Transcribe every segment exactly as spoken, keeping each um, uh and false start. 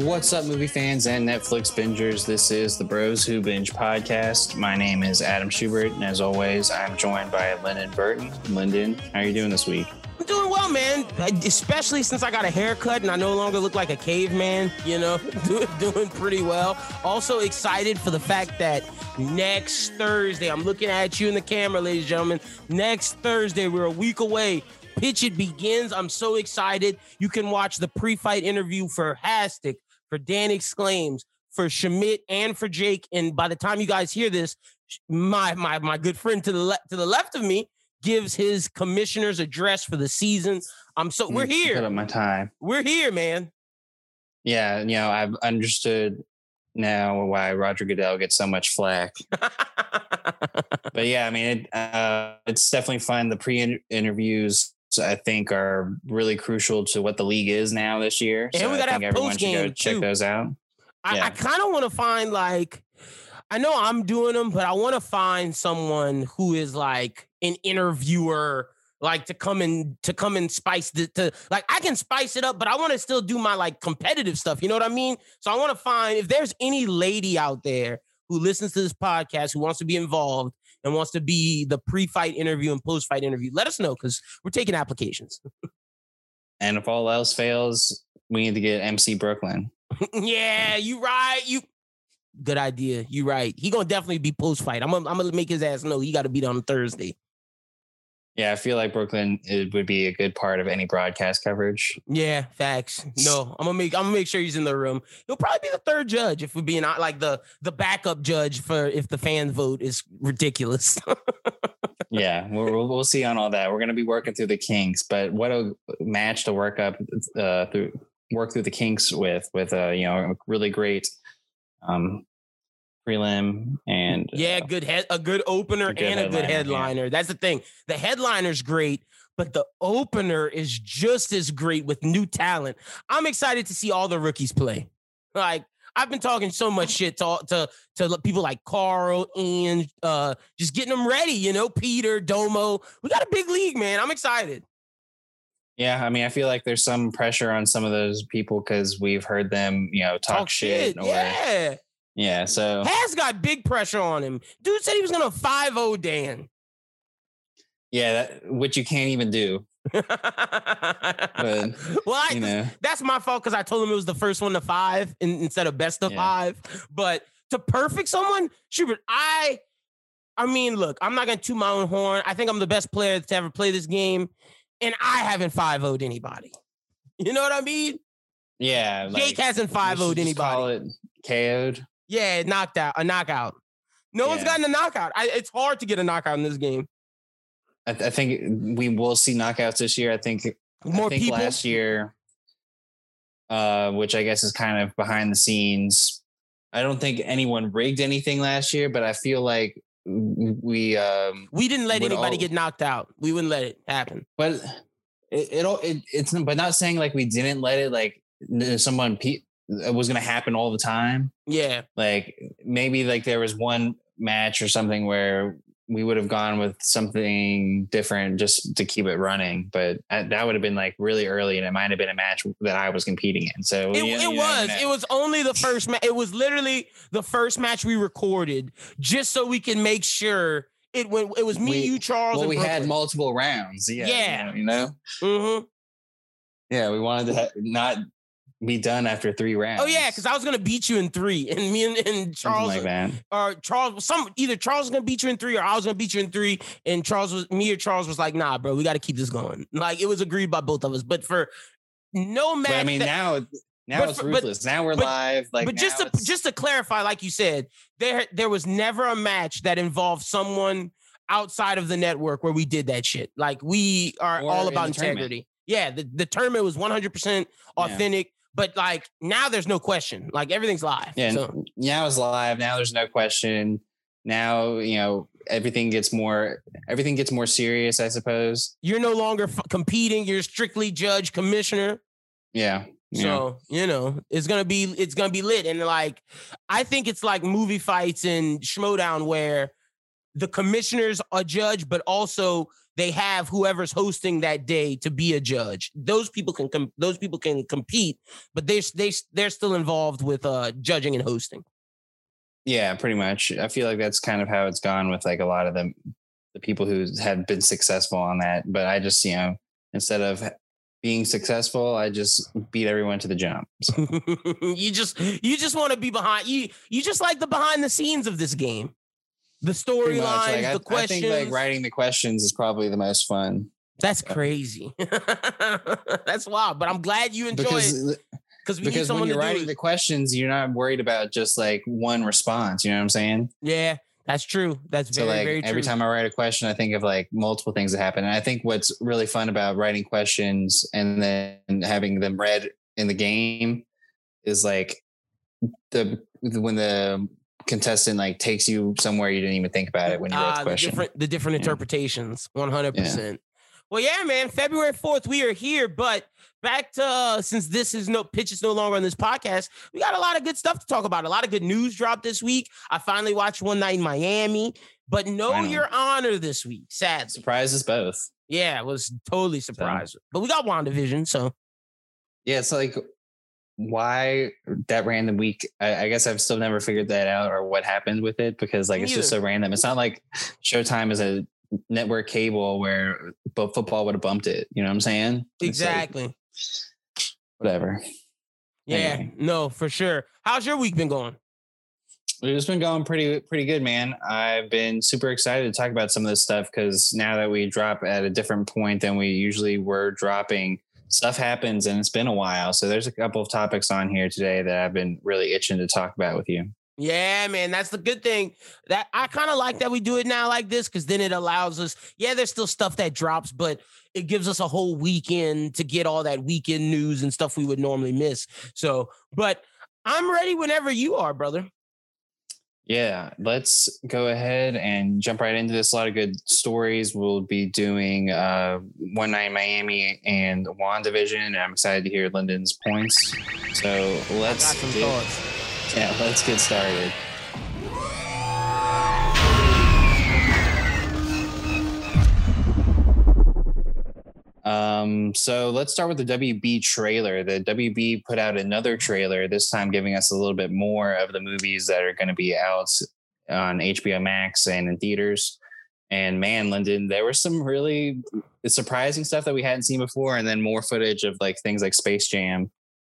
What's up, movie fans and Netflix bingers? This is the Bros Who Binge podcast. My name is Adam Schubert, and as always, I'm joined by Lyndon Burton. Lyndon, how are you doing this week? I'm doing well, man, especially since I got a haircut and I no longer look like a caveman, you know, doing, doing pretty well. Also excited for the fact that next Thursday, I'm looking at you in the camera, ladies and gentlemen, next Thursday, we're a week away. Pitch It begins. I'm so excited. You can watch the pre-fight interview for Hastic, for Dan Exclaims, for Shamit, and for Jake. And by the time you guys hear this, my my my good friend to the le- to the left of me gives his commissioner's address for the season. I'm so we're here. Put up my time. We're here, man. Yeah, you know, I've understood now why Roger Goodell gets so much flack. But yeah, I mean, it, uh, it's definitely fun. The pre-interviews, I think, are really crucial to what the league is now this year. And so we gotta I think have everyone post-game should go check too. Those out. I, yeah. I kind of want to find, like, I know I'm doing them, but I want to find someone who is like an interviewer, like to come and to come and spice the to like I can spice it up, but I want to still do my like competitive stuff. You know what I mean? So I want to find if there's any lady out there who listens to this podcast who wants to be involved and wants to be the pre-fight interview and post-fight interview, let us know because we're taking applications. And if all else fails, we need to get M C Brooklyn. Yeah, you right. You good idea. You right. He gonna definitely be post-fight. I'm gonna, I'm gonna make his ass know he got to beat on Thursday. Yeah, I feel like Brooklyn it would be a good part of any broadcast coverage. Yeah, facts. No, I'm gonna make I'm gonna make sure he's in the room. He'll probably be the third judge if we're being like the the backup judge for if the fan vote is ridiculous. Yeah, we'll we'll see on all that. We're gonna be working through the kinks, but what a match to work up uh, through work through the kinks with with uh, you know, a really great um, prelim and yeah, uh, good head, a good opener a good and a headliner, good headliner. Yeah. That's the thing. The headliner's great, but the opener is just as great with new talent. I'm excited to see all the rookies play. Like I've been talking so much shit to to, to people like Carl and uh, just getting them ready. You know, Peter, Domo. We got a big league, man. I'm excited. Yeah, I mean, I feel like there's some pressure on some of those people because we've heard them, you know, talk, talk shit. shit. Or, yeah. Yeah, so Has got big pressure on him. Dude said he was gonna five oh Dan. Yeah, that, which you can't even do. But, well, I, you know. That's my fault because I told him it was the first one to five in, instead of best of yeah. five. But to perfect someone, Schubert, I, I mean, look, I'm not gonna toot my own horn. I think I'm the best player to ever play this game, and I haven't five oh'd anybody. You know what I mean? Yeah, like, Jake hasn't five oh'd anybody. Call it K O'd. Yeah, knocked out, a knockout. No yeah. one's gotten a knockout. I, it's hard to get a knockout in this game. I, th- I think we will see knockouts this year. I think more I think people last year, uh, which I guess is kind of behind the scenes. I don't think anyone rigged anything last year, but I feel like we um, we didn't let anybody all... get knocked out. We wouldn't let it happen. But it, it all it, it's but not saying like we didn't let it like someone. Pe- It was going to happen all the time. Yeah. Like maybe like there was one match or something where we would have gone with something different just to keep it running. But I, that would have been like really early and it might've been a match that I was competing in. So it, you know, it you know, was, you know. It was only the first match. It was literally the first match we recorded just so we can make sure it went. It was me, we, you, Charles. Well, and we Brooklyn. Had multiple rounds. Yeah. yeah. You know, you know? Mm-hmm. Yeah. We wanted to ha- not, be done after three rounds. Oh yeah, because I was gonna beat you in three, and me and, and Charles like that. or Charles, some either Charles was gonna beat you in three, or I was gonna beat you in three, and Charles was me or Charles was like, nah, bro, we got to keep this going. Like it was agreed by both of us, but for no match. But, I mean, that, now now it's for, ruthless. But, now we're but, live. Like, but just to it's... just to clarify, like you said, there there was never a match that involved someone outside of the network where we did that shit. Like we are or all about integrity. Yeah, the, the tournament was one hundred percent authentic. Yeah. But, like, now there's no question. Like, everything's live. Yeah, so. Now it's live. Now there's no question. Now, you know, everything gets more everything gets more serious, I suppose. You're no longer f- competing. You're strictly judge, commissioner. Yeah. You so, know. you know, it's going to be it's gonna be lit. And, like, I think it's like movie fights and Schmodown where the commissioners are judge, but also they have whoever's hosting that day to be a judge. Those people can com- those people can compete, but they they they're still involved with uh, judging and hosting. Yeah, pretty much. I feel like that's kind of how it's gone with like a lot of the the people who have been successful on that. But I just, you know, instead of being successful, I just beat everyone to the jump. So. you just you just want to be behind you. You just like the behind the scenes of this game. The storylines, like, the I, questions. I think like writing the questions is probably the most fun. That's so. Crazy. That's wild, but I'm glad you enjoy because, it. We because need someone when you're to writing do the questions, you're not worried about just like one response. You know what I'm saying? Yeah, that's true. That's so very, like, very true. Every time I write a question, I think of like multiple things that happen. And I think what's really fun about writing questions and then having them read in the game is like the when the contestant like takes you somewhere you didn't even think about it when you uh, wrote the question. The different, the different interpretations, yeah. one hundred percent. Yeah. Well, yeah, man, February fourth, we are here, but back to, uh, since this is no pitch is no longer on this podcast, we got a lot of good stuff to talk about. A lot of good news dropped this week. I finally watched One Night in Miami, but no wow. Your Honor this week, sadly. Surprised us both. Yeah, I was totally surprised. So. But we got WandaVision, so. Yeah, it's like, why that random week? I, I guess I've still never figured that out or what happened with it because like Me it's either. Just so random. It's not like Showtime is a network cable where football would have bumped it. You know what I'm saying? Exactly. Like, whatever. Yeah, anyway. No, for sure. How's your week been going? It's been going pretty, pretty good, man. I've been super excited to talk about some of this stuff because now that we drop at a different point than we usually were dropping, stuff happens and it's been a while. So there's a couple of topics on here today that I've been really itching to talk about with you. Yeah, man, that's the good thing. That I kind of like that we do it now like this because then it allows us. Yeah, there's still stuff that drops, but it gives us a whole weekend to get all that weekend news and stuff we would normally miss. So, but I'm ready whenever you are, brother. Yeah, let's go ahead and jump right into this. A lot of good stories. We'll be doing uh, One Night in Miami and WandaVision, and I'm excited to hear Lyndon's points. So let's I got some get, thoughts. Yeah, let's get started. Um, so let's start with the W B trailer. The W B put out another trailer, this time giving us a little bit more of the movies that are going to be out on H B O Max and in theaters. And man, Lyndon, there was some really surprising stuff that we hadn't seen before. And then more footage of like things like Space Jam.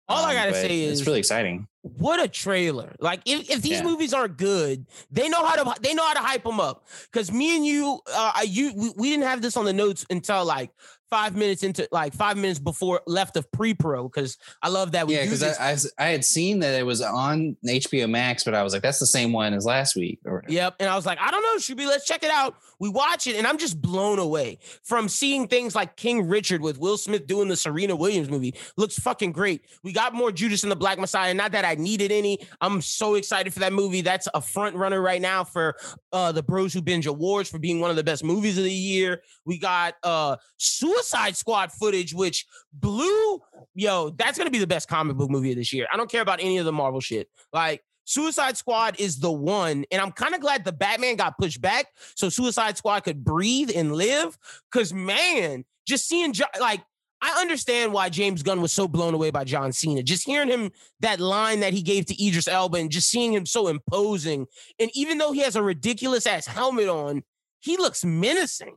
All um, I gotta say is it's really exciting. What a trailer. Like if, if these yeah. movies aren't good, they know how to, they know how to hype them up. Cause me and you, uh, I, you, we, we didn't have this on the notes until like five minutes into like five minutes before left of pre-pro. Cause I love that. We yeah. Cause I, I, I had seen that it was on H B O Max, but I was like, that's the same one as last week. Or yep. And I was like, I don't know, Shubi, let's check it out. We watch it. And I'm just blown away from seeing things like King Richard with Will Smith doing the Serena Williams movie. Looks fucking great. We got more Judas and the Black Messiah. Not that I needed any. I'm so excited for that movie. That's a front runner right now for uh the Bros Who Binge Awards for being one of the best movies of the year. We got uh Suicide Squad footage, which blew yo, that's gonna be the best comic book movie of this year. I don't care about any of the Marvel shit. Like Suicide Squad is the one, and I'm kind of glad the Batman got pushed back so Suicide Squad could breathe and live. Cause man, just seeing like I understand why James Gunn was so blown away by John Cena. Just hearing him, that line that he gave to Idris Elba and just seeing him so imposing. And even though he has a ridiculous ass helmet on, he looks menacing.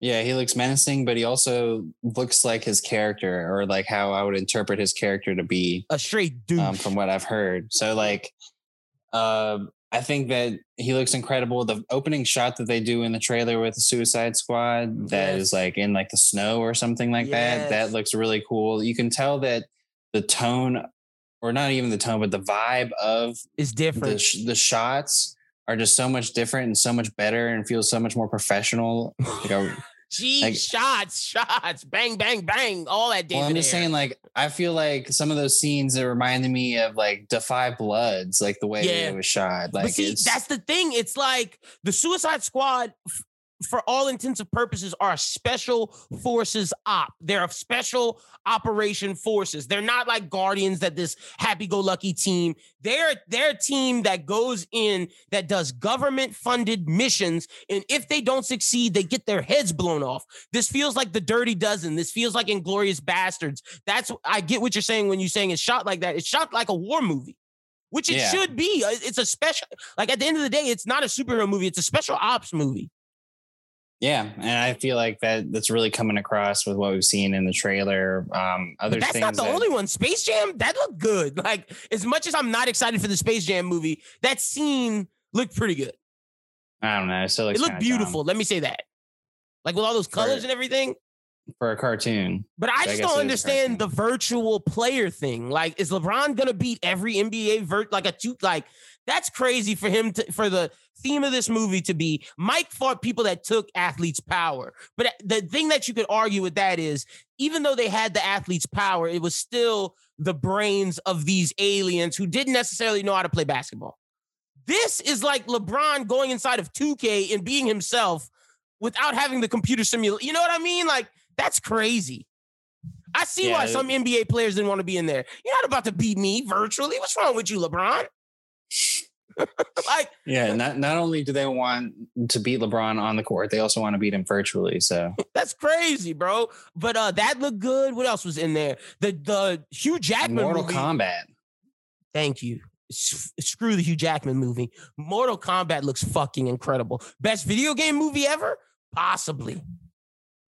Yeah, he looks menacing, but he also looks like his character or like how I would interpret his character to be. A straight dude. Um, from what I've heard. So like, uh, I think that he looks incredible. The opening shot that they do in the trailer with the Suicide Squad that yes. is like in like the snow or something like yes. that, that looks really cool. You can tell that the tone or not even the tone, but the vibe of is different. The, sh- the shots are just so much different and so much better and feels so much more professional. Like a, Gee, like, shots, shots, bang, bang, bang, all that damn. Well, I'm just saying, like, I feel like some of those scenes that reminded me of like Defy Bloods, like the way yeah. it was shot. Like, but see, that's the thing. It's like the Suicide Squad. for all intents and purposes, are a special forces op. They're a special operation forces. They're not like Guardians, that this happy-go-lucky team. They're, they're a team that goes in, that does government-funded missions, and if they don't succeed, they get their heads blown off. This feels like The Dirty Dozen. This feels like Inglourious Bastards. That's, I get what you're saying when you're saying it's shot like that. It's shot like a war movie. Which it yeah. should be. It's a special, like at the end of the day, it's not a superhero movie. It's a special ops movie. Yeah. And I feel like that that's really coming across with what we've seen in the trailer. Um, other but that's things not the that, only one. Space Jam, that looked good. Like, as much as I'm not excited for the Space Jam movie, that scene looked pretty good. I don't know. It, still looks it looked beautiful. Dumb. Let me say that. Like, with all those colors for, and everything. For a cartoon. But I so just I don't understand the virtual player thing. Like, is LeBron going to beat every N B A vert? Like, a two, like that's crazy for him to, for the theme of this movie to be Mike fought people that took athletes' power. But the thing that you could argue with that is, even though they had the athletes' power, it was still the brains of these aliens who didn't necessarily know how to play basketball. This is like LeBron going inside of two K and being himself without having the computer simulate. You know what I mean? Like, that's crazy. I see yeah, why some N B A players didn't want to be in there. You're not about to beat me virtually. What's wrong with you, LeBron? Like, yeah, not not only do they want to beat LeBron on the court, they also want to beat him virtually. So that's crazy, bro. But uh, that looked good. What else was in there? The the Hugh Jackman Mortal movie. Kombat. Thank you. S- screw the Hugh Jackman movie. Mortal Kombat looks fucking incredible. Best video game movie ever? Possibly.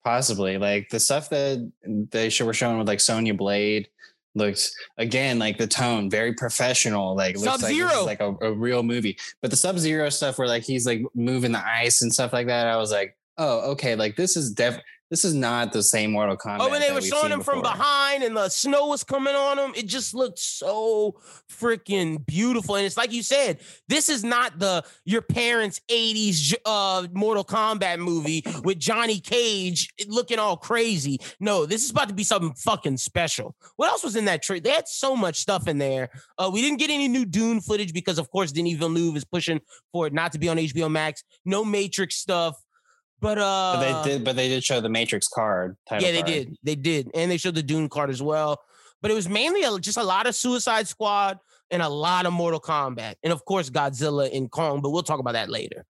Possibly. Like, the stuff that they were showing with like Sonya Blade looks, again, like the tone, very professional. Like, looks Sub-Zero. Like, like a, a real movie. But the Sub-Zero stuff where like he's like moving the ice and stuff like that, I was like, oh, okay, like this is def this is not the same Mortal Kombat. Oh, and they were showing him before. From behind, and the snow was coming on him. It just looked so freaking beautiful. And it's like you said, this is not the your parents' eighties uh, Mortal Kombat movie with Johnny Cage looking all crazy. No, this is about to be something fucking special. What else was in that trailer? They had so much stuff in there. Uh, we didn't get any new Dune footage because, of course, Denis Villeneuve is pushing for it not to be on H B O Max. No Matrix stuff. But uh, but they did, but they did show the Matrix card. Yeah, they card. did, they did, and they showed the Dune card as well. But it was mainly a, just a lot of Suicide Squad and a lot of Mortal Kombat, and of course Godzilla and Kong. But we'll talk about that later.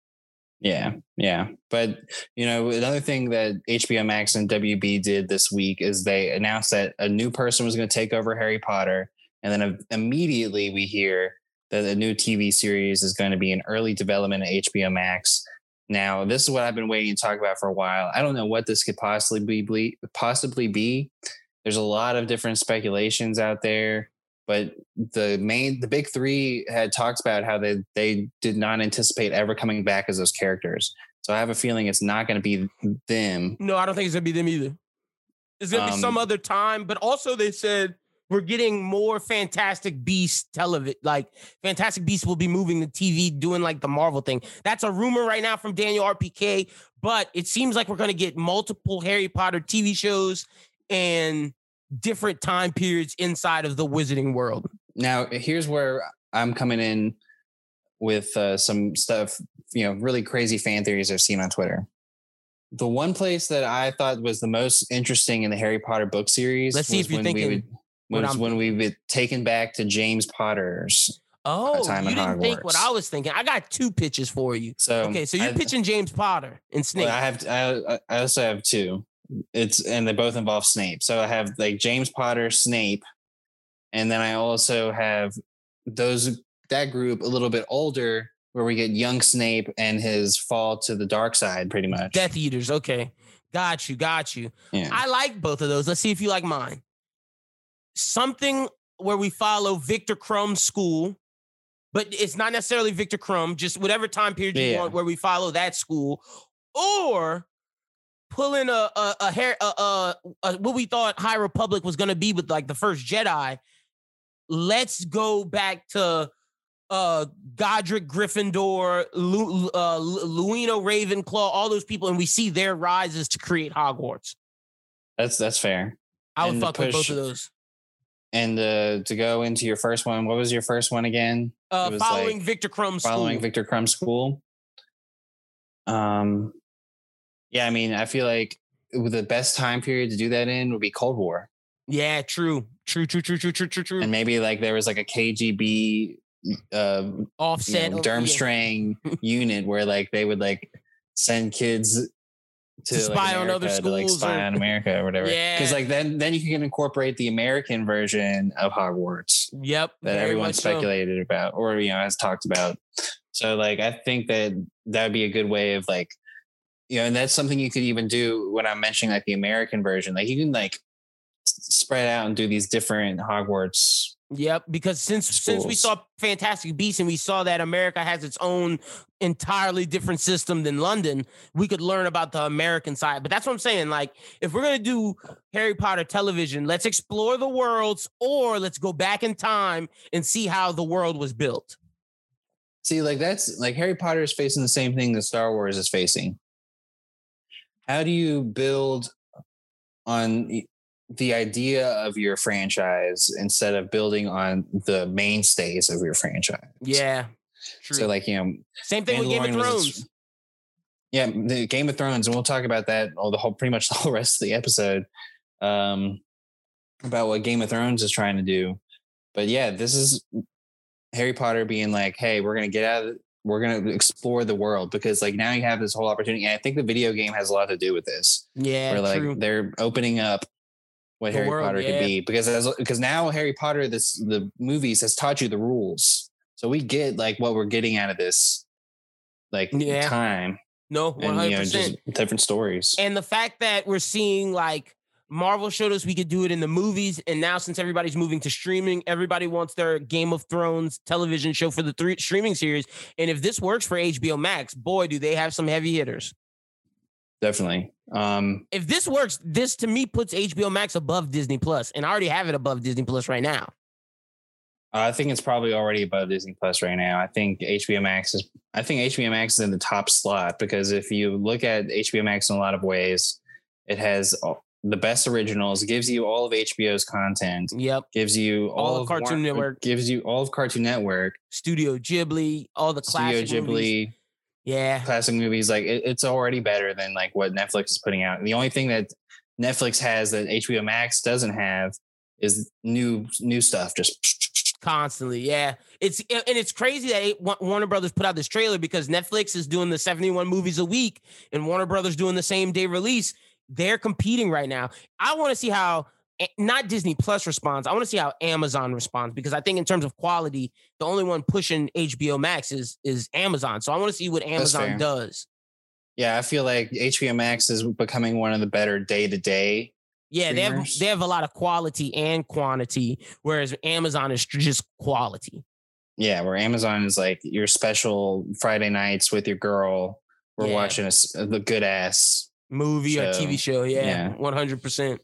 Yeah, yeah. But you know, another thing that H B O Max and W B did this week is they announced that a new person was going to take over Harry Potter, and then immediately we hear that a new T V series is going to be in early development at H B O Max. Now, this is what I've been waiting to talk about for a while. I don't know what this could possibly be. Possibly be. There's a lot of different speculations out there, but the main, the big three had talked about how they, they did not anticipate ever coming back as those characters. So I have a feeling it's not going to be them. No, I don't think it's going to be them either. It's going to um, be some other time. But also they said we're getting more Fantastic Beasts television. Like, Fantastic Beasts will be moving to T V, doing like the Marvel thing. That's a rumor right now from Daniel R P K, but it seems like we're going to get multiple Harry Potter T V shows and different time periods inside of the wizarding world. Now, here's where I'm coming in with uh, some stuff, you know, really crazy fan theories I've seen on Twitter. The one place that I thought was the most interesting in the Harry Potter book series. Let's see if you're thinking. We would- was when we were taken back to James Potter's oh, time in Hogwarts. Oh, you didn't think what I was thinking. I got two pitches for you. So okay, so you're I, pitching James Potter and Snape. Well, I have. I, I also have two. It's and they both involve Snape. So I have like James Potter, Snape, and then I also have those that group a little bit older where we get young Snape and his fall to the dark side, pretty much. Death Eaters. Okay, got you, got you. Yeah. I like both of those. Let's see if you like mine. Something where we follow Victor Krumm's school, but it's not necessarily Victor Krumm, just whatever time period you yeah. want where we follow that school, or pull in a, a, a, hair, a, a, a what we thought High Republic was going to be with like the first Jedi. Let's go back to uh, Godric Gryffindor, Lu, uh, Luino Ravenclaw, all those people, and we see their rises to create Hogwarts. That's, that's fair. I would and fuck push- with both of those. And uh, to go into your first one, what was your first one again? Uh, it was following like Victor Krumm's following school. Following Victor Krumm's school. Um, Yeah, I mean, I feel like the best time period to do that in would be Cold War. Yeah, true. True, true, true, true, true, true, true. And maybe like there was like a K G B uh, offset, you know, Durmstrang yeah. unit where like they would like send kids to, to like, spy America, on other schools, to, like, spy or... on America or whatever. Yeah. Because like then then you can incorporate the American version of Hogwarts. Yep. That everyone speculated so. about, or, you know, has talked about. So like I think that that would be a good way of like, you know, and that's something you could even do when I'm mentioning like the American version. Like you can like spread out and do these different Hogwarts. Yep, because since schools. since we saw Fantastic Beasts and we saw that America has its own entirely different system than London, we could learn about the American side. But that's what I'm saying. Like, if we're going to do Harry Potter television, let's explore the worlds, or let's go back in time and see how the world was built. See, like that's like Harry Potter is facing the same thing that Star Wars is facing. How do you build on the idea of your franchise instead of building on the mainstays of your franchise? Yeah. True. So like, you know, same thing with Game of Thrones. Was, yeah. The Game of Thrones. And we'll talk about that all the whole, pretty much the whole rest of the episode, um, about what Game of Thrones is trying to do. But yeah, this is Harry Potter being like, hey, we're going to get out of we're going to explore the world, because like now you have this whole opportunity. And I think the video game has a lot to do with this. Yeah. Where like true. they're opening up what the Harry world, Potter yeah. could be, because as, because now Harry Potter, this, the movies has taught you the rules. So we get like what we're getting out of this, like yeah. time. No, one hundred percent. And, you know, just different stories. And the fact that we're seeing like, Marvel showed us we could do it in the movies, and now since everybody's moving to streaming, everybody wants their Game of Thrones television show for the three streaming series. And if this works for H B O Max, boy, do they have some heavy hitters. Definitely. Um, if this works, this to me puts H B O Max above Disney Plus, and I already have it above Disney Plus right now. I think it's probably already above Disney Plus right now. I think HBO Max is. I think H B O Max is in the top slot, because if you look at H B O Max in a lot of ways, it has the best originals, gives you all of H B O's content. Yep. Gives you all, all of Cartoon Warner, Network. Gives you all of Cartoon Network. Studio Ghibli, all the classic Studio Ghibli, movies. Yeah. Classic movies. Like it, it's already better than like what Netflix is putting out. And the only thing that Netflix has that H B O Max doesn't have is new new stuff. Just constantly. Yeah. It's and it's crazy that Warner Brothers put out this trailer, because Netflix is doing the seventy-one movies a week and Warner Brothers doing the same day release. They're competing right now. I want to see how, not Disney Plus responds, I want to see how Amazon responds, because I think in terms of quality, the only one pushing H B O Max is is Amazon. So I want to see what Amazon does. Yeah, I feel like H B O Max is becoming one of the better day-to-day Yeah, streamers. they have they have a lot of quality and quantity, whereas Amazon is just quality. Yeah, where Amazon is like your special Friday nights with your girl. We're yeah. watching a, the good ass movie so, or T V show. Yeah, yeah. one hundred percent.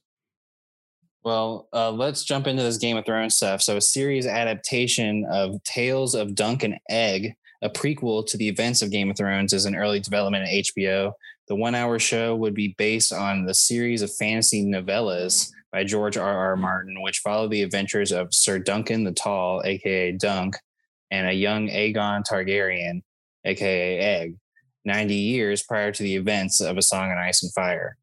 Well, uh, let's jump into this Game of Thrones stuff. So a series adaptation of Tales of Dunk and Egg, a prequel to the events of Game of Thrones, is an early development at H B O. The one-hour show would be based on the series of fantasy novellas by George R R. Martin, which followed the adventures of Sir Duncan the Tall, a k a. Dunk, and a young Aegon Targaryen, a k a. Egg, ninety years prior to the events of A Song on Ice and Fire.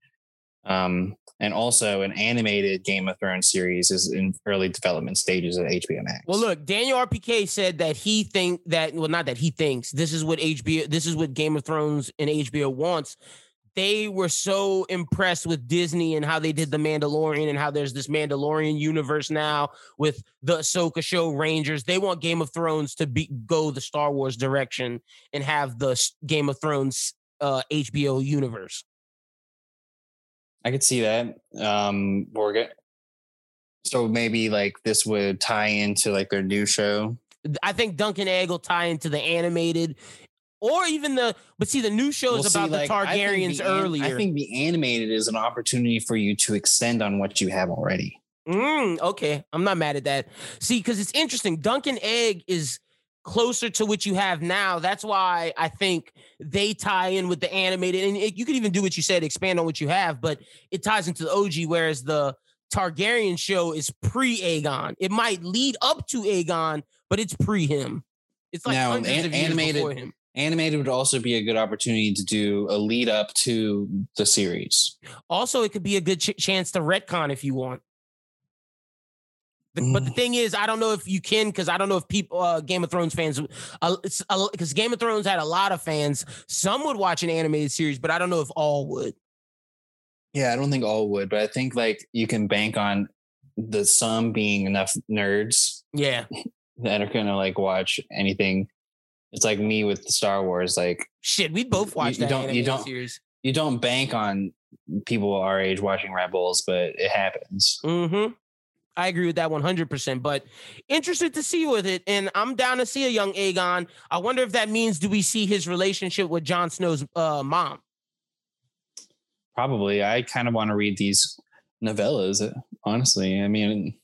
Um, and also an animated Game of Thrones series is in early development stages at H B O Max. Well, look, Daniel R P K said that he think that, well, not that he thinks, this is what H B O, this is what Game of Thrones and H B O wants. They were so impressed with Disney and how they did The Mandalorian and how there's this Mandalorian universe now with the Ahsoka show, Rangers. They want Game of Thrones to be, go the Star Wars direction and have the Game of Thrones uh, H B O universe. I could see that. Um, we're good. So maybe like this would tie into like their new show. I think Dunk and Egg will tie into the animated. Or even the, but see, the new show is well, about see, the like, Targaryens I the, earlier. I think the animated is an opportunity for you to extend on what you have already. Mm, okay, I'm not mad at that. See, because it's interesting. Dunk and Egg is closer to what you have now. That's why I think they tie in with the animated. And it, you could even do what you said, expand on what you have, but it ties into the O G, whereas the Targaryen show is pre-Aegon. It might lead up to Aegon, but it's pre-him. It's like now, hundreds an- of years animated- before him. animated would also be a good opportunity to do a lead up to the series. Also, it could be a good ch- chance to retcon if you want. But the thing is, I don't know if you can, because I don't know if people, uh, Game of Thrones fans, because uh, uh, Game of Thrones had a lot of fans. Some would watch an animated series, but I don't know if all would. Yeah, I don't think all would, but I think like you can bank on the some being enough nerds. Yeah, that are gonna like watch anything. It's like me with Star Wars. Like shit, we both watched that animated you don't, series. You don't bank on people our age watching Rebels, but it happens. Mm-hmm. I agree with that one hundred percent, but interested to see with it. And I'm down to see a young Aegon. I wonder if that means, do we see his relationship with Jon Snow's uh, mom? Probably. I kind of want to read these novellas, honestly. I mean,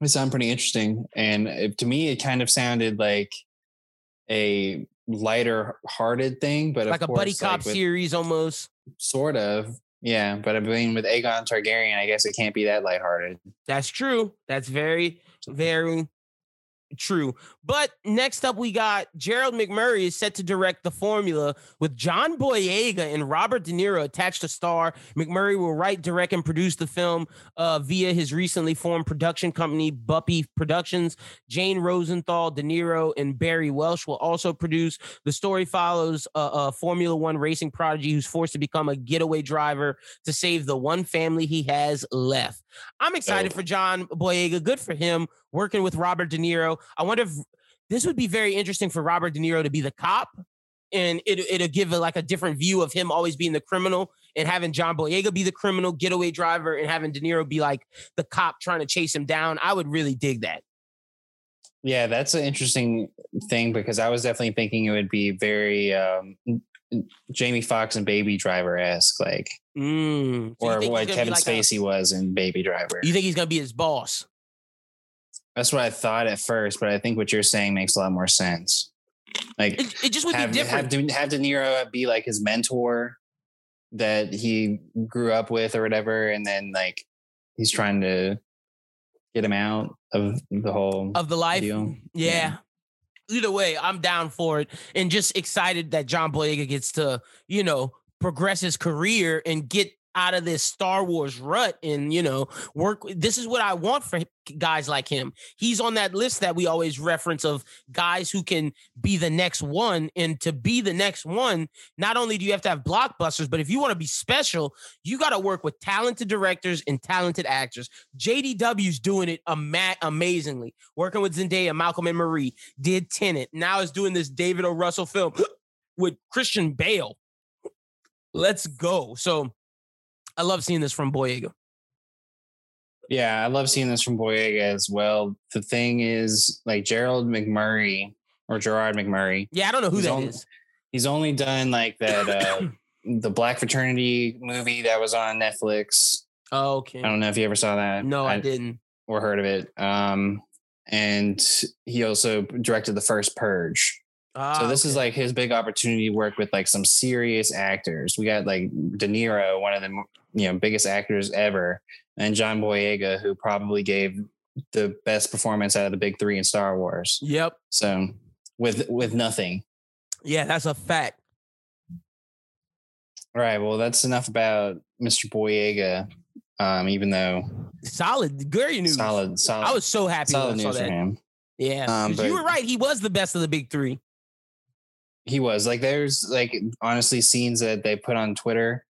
they sound pretty interesting. And it, to me, it kind of sounded like a lighter hearted thing, but like of a course, buddy cop like with, series almost. Sort of. Yeah, but I mean, with Aegon Targaryen, I guess it can't be that lighthearted. That's true. That's very, very true. But next up, we got Gerald McMurray is set to direct The Formula with John Boyega and Robert De Niro attached to star. McMurray will write, direct, and produce the film uh, via his recently formed production company, Buppy Productions. Jane Rosenthal, De Niro, and Barry Welsh will also produce. The story follows a, a Formula One racing prodigy who's forced to become a getaway driver to save the one family he has left. I'm excited oh. for John Boyega. Good for him. Working with Robert De Niro. I wonder if this would be very interesting for Robert De Niro to be the cop, and it, it'll give a, like a different view of him always being the criminal, and having John Boyega be the criminal getaway driver and having De Niro be like the cop trying to chase him down. I would really dig that. Yeah, that's an interesting thing because I was definitely thinking it would be very um, Jamie Foxx and Baby Driver-esque, like, mm. so or what Kevin like Spacey a, was in Baby Driver. You think he's going to be his boss? That's what I thought at first, but I think what you're saying makes a lot more sense. Like it, it just would have, be different. Have, have De Niro be like his mentor that he grew up with or whatever, and then like he's trying to get him out of the whole of the life. Yeah. yeah. Either way, I'm down for it, and just excited that John Boyega gets to, you know, progress his career and get out of this Star Wars rut and, you know, work. This is what I want for guys like him. He's on that list that we always reference of guys who can be the next one. And to be the next one, not only do you have to have blockbusters, but if you want to be special, you got to work with talented directors and talented actors. J D W's doing it ama- amazingly. Working with Zendaya, Malcolm and Marie, did Tenet. Now is doing this David O. Russell film with Christian Bale. Let's go. So, I love seeing this from Boyega. Yeah, I love seeing this from Boyega as well. The thing is, like, Gerald McMurray or Gerard McMurray. Yeah, I don't know who that only, is. He's only done, like, that uh, the Black Fraternity movie that was on Netflix. Oh, okay. I don't know if you ever saw that. No, I, I didn't. Or heard of it. Um, and he also directed the first Purge. Ah, so this okay. is like his big opportunity to work with like some serious actors. We got like De Niro, one of the you know biggest actors ever, and John Boyega, who probably gave the best performance out of the big three in Star Wars. Yep. So with with nothing. Yeah, that's a fact. All right. Well, that's enough about Mister Boyega. Um, even though solid, great news. Solid, solid. I was so happy solid when I saw that. Him. Yeah, um, but, you were right. He was the best of the big three. He was like, there's like, honestly, scenes that they put on Twitter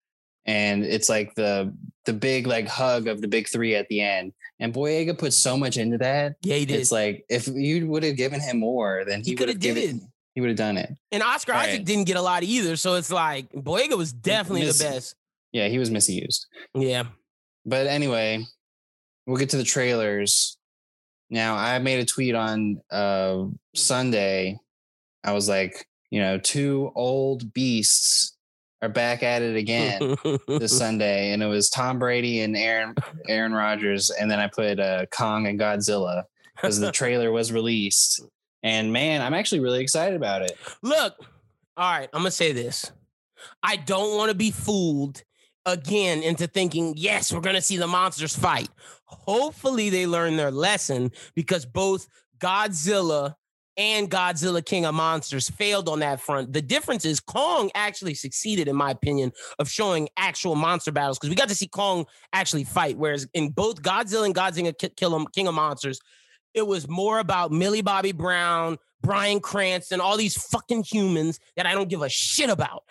and it's like the, the big like hug of the big three at the end. And Boyega put so much into that. Yeah, he did. It's like, if you would have given him more, then he, he would have did it. He would have done it. And Oscar All Isaac right. didn't get a lot either. So it's like Boyega was definitely Mis- the best. Yeah. He was misused. Yeah. But anyway, we'll get to the trailers. Now I made a tweet on uh, Sunday. I was like, you know, two old beasts are back at it again this Sunday. And it was Tom Brady and Aaron Aaron Rodgers. And then I put uh, Kong and Godzilla because the trailer was released. And, man, I'm actually really excited about it. Look, all right, I'm going to say this. I don't want to be fooled again into thinking, yes, we're going to see the monsters fight. Hopefully they learn their lesson because both Godzilla and Godzilla King of Monsters failed on that front. The difference is Kong actually succeeded, in my opinion, of showing actual monster battles, because we got to see Kong actually fight, whereas in both Godzilla and Godzilla King of Monsters, it was more about Millie Bobby Brown, Bryan Cranston, all these fucking humans that I don't give a shit about.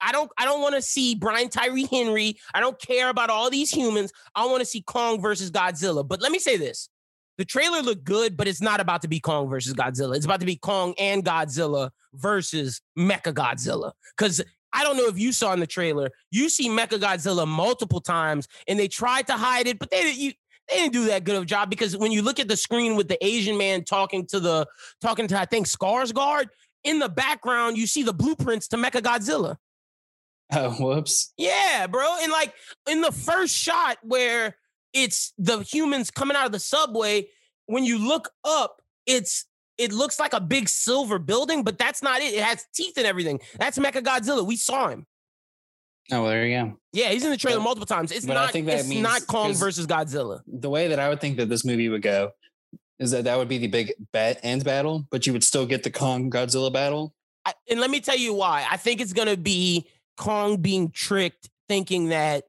I don't I don't want to see Brian Tyree Henry. I don't care about all these humans. I want to see Kong versus Godzilla. But let me say this. The trailer looked good, but it's not about to be Kong versus Godzilla. It's about to be Kong and Godzilla versus Mechagodzilla. Because I don't know if you saw in the trailer, you see Mechagodzilla multiple times, and they tried to hide it, but they, you, they didn't do that good of a job, because when you look at the screen with the Asian man talking to, the, talking to I think, Skarsgård, in the background, you see the blueprints to Mechagodzilla. Oh, whoops. Yeah, bro. And, like, in the first shot where it's the humans coming out of the subway, when you look up, it's it looks like a big silver building, but that's not it. It has teeth and everything. That's Mechagodzilla. We saw him. Oh, well, there you go. Yeah, he's in the trailer but, multiple times. It's not, it's means, not Kong versus Godzilla. The way that I would think that this movie would go is that that would be the big bat end battle, but you would still get the Kong-Godzilla battle. I, and let me tell you why. I think it's going to be Kong being tricked, thinking that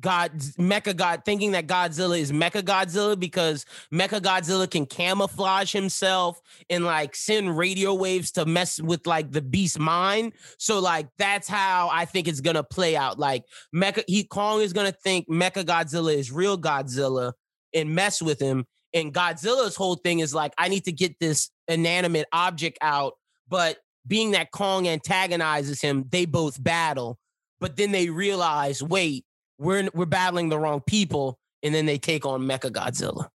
God, Mecha God, thinking that Godzilla is Mecha Godzilla, because Mecha Godzilla can camouflage himself and like send radio waves to mess with like the beast's mind. So like that's how I think it's gonna play out. Like Mecha, he Kong is gonna think Mecha Godzilla is real Godzilla and mess with him. And Godzilla's whole thing is like, I need to get this inanimate object out. But being that Kong antagonizes him, they both battle. But then they realize, wait. We're we're battling the wrong people, and then they take on Mechagodzilla.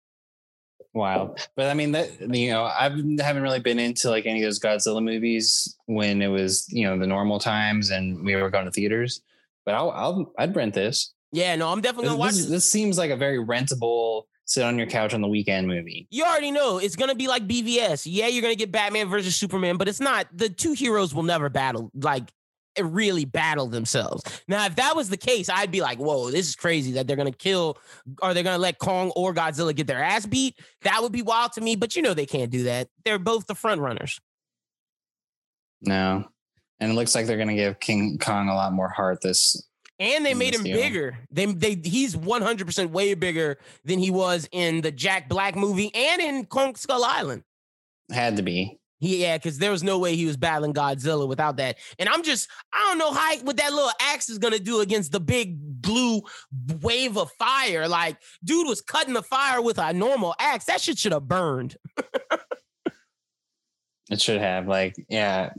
Wow, but I mean that you know I haven't really been into like any of those Godzilla movies when it was you know the normal times and we were going to theaters. But I'll, I'll I'd rent this. Yeah, no, I'm definitely gonna watch this. This seems like a very rentable sit on your couch on the weekend movie. You already know it's gonna be like B V S. Yeah, you're gonna get Batman versus Superman, but it's not. The two heroes will never battle like. really battle themselves. Now, if that was the case, I'd be like, whoa, this is crazy that they're going to kill, or they're going to let Kong or Godzilla get their ass beat. That would be wild to me, but you know they can't do that. They're both the front runners. No. And it looks like they're going to give King Kong a lot more heart this. And they made him deal. bigger. They they He's one hundred percent way bigger than he was in the Jack Black movie and in Kong Skull Island. Had to be. Yeah, because there was no way he was battling Godzilla without that. And I'm just, I don't know how what that little axe is going to do against the big blue wave of fire. Like, dude was cutting the fire with a normal axe. That shit should have burned. It should have. Like, yeah,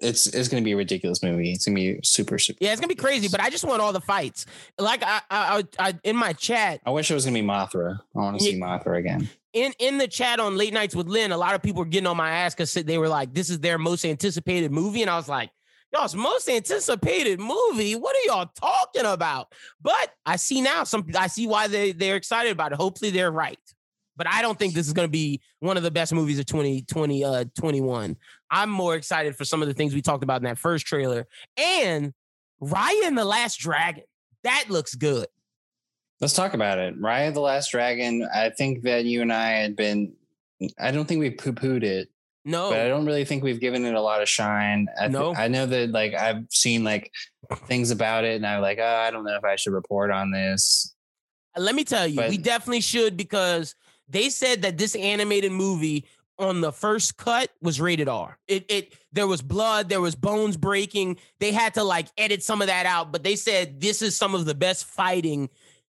it's it's going to be a ridiculous movie. It's going to be super, super. Yeah, it's going to be crazy, but I just want all the fights. Like, I, I, I, I in my chat. I wish it was going to be Mothra. I want to yeah. see Mothra again. In in the chat on Late Nights with Lynn, a lot of people were getting on my ass because they were like, this is their most anticipated movie. And I was like, y'all's most anticipated movie? What are y'all talking about? But I see now, some I see why they, they're excited about it. Hopefully they're right. But I don't think this is going to be one of the best movies of twenty twenty-one. I'm more excited for some of the things we talked about in that first trailer. And Raya and the Last Dragon. That looks good. Let's talk about it. Raya the Last Dragon. I think that you and I had been, I don't think we poo-pooed it. No. But I don't really think we've given it a lot of shine. I th- no. I know that like I've seen like things about it and I'm like, oh, I don't know if I should report on this. Let me tell you, but- we definitely should, because they said that this animated movie on the first cut was rated R. It it there was blood, there was bones breaking. They had to like edit some of that out, but they said this is some of the best fighting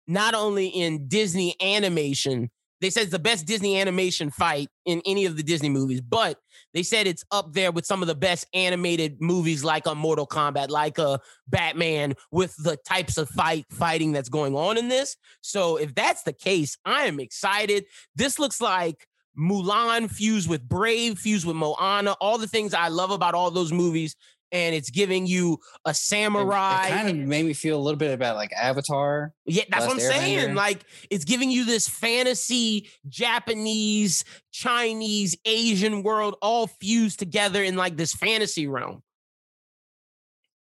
not only in Disney animation. They said it's the best Disney animation fight in any of the Disney movies, but they said it's up there with some of the best animated movies, like a Mortal Kombat, like a Batman, with the types of fight fighting that's going on in this. So if that's the case, I am excited. This looks like Mulan fused with Brave, fused with Moana, all the things I love about all those movies. And it's giving you a samurai. It, it kind of made me feel a little bit about like Avatar. Yeah, that's what I'm saying. Like, it's giving you this fantasy, Japanese, Chinese, Asian world all fused together in like this fantasy realm.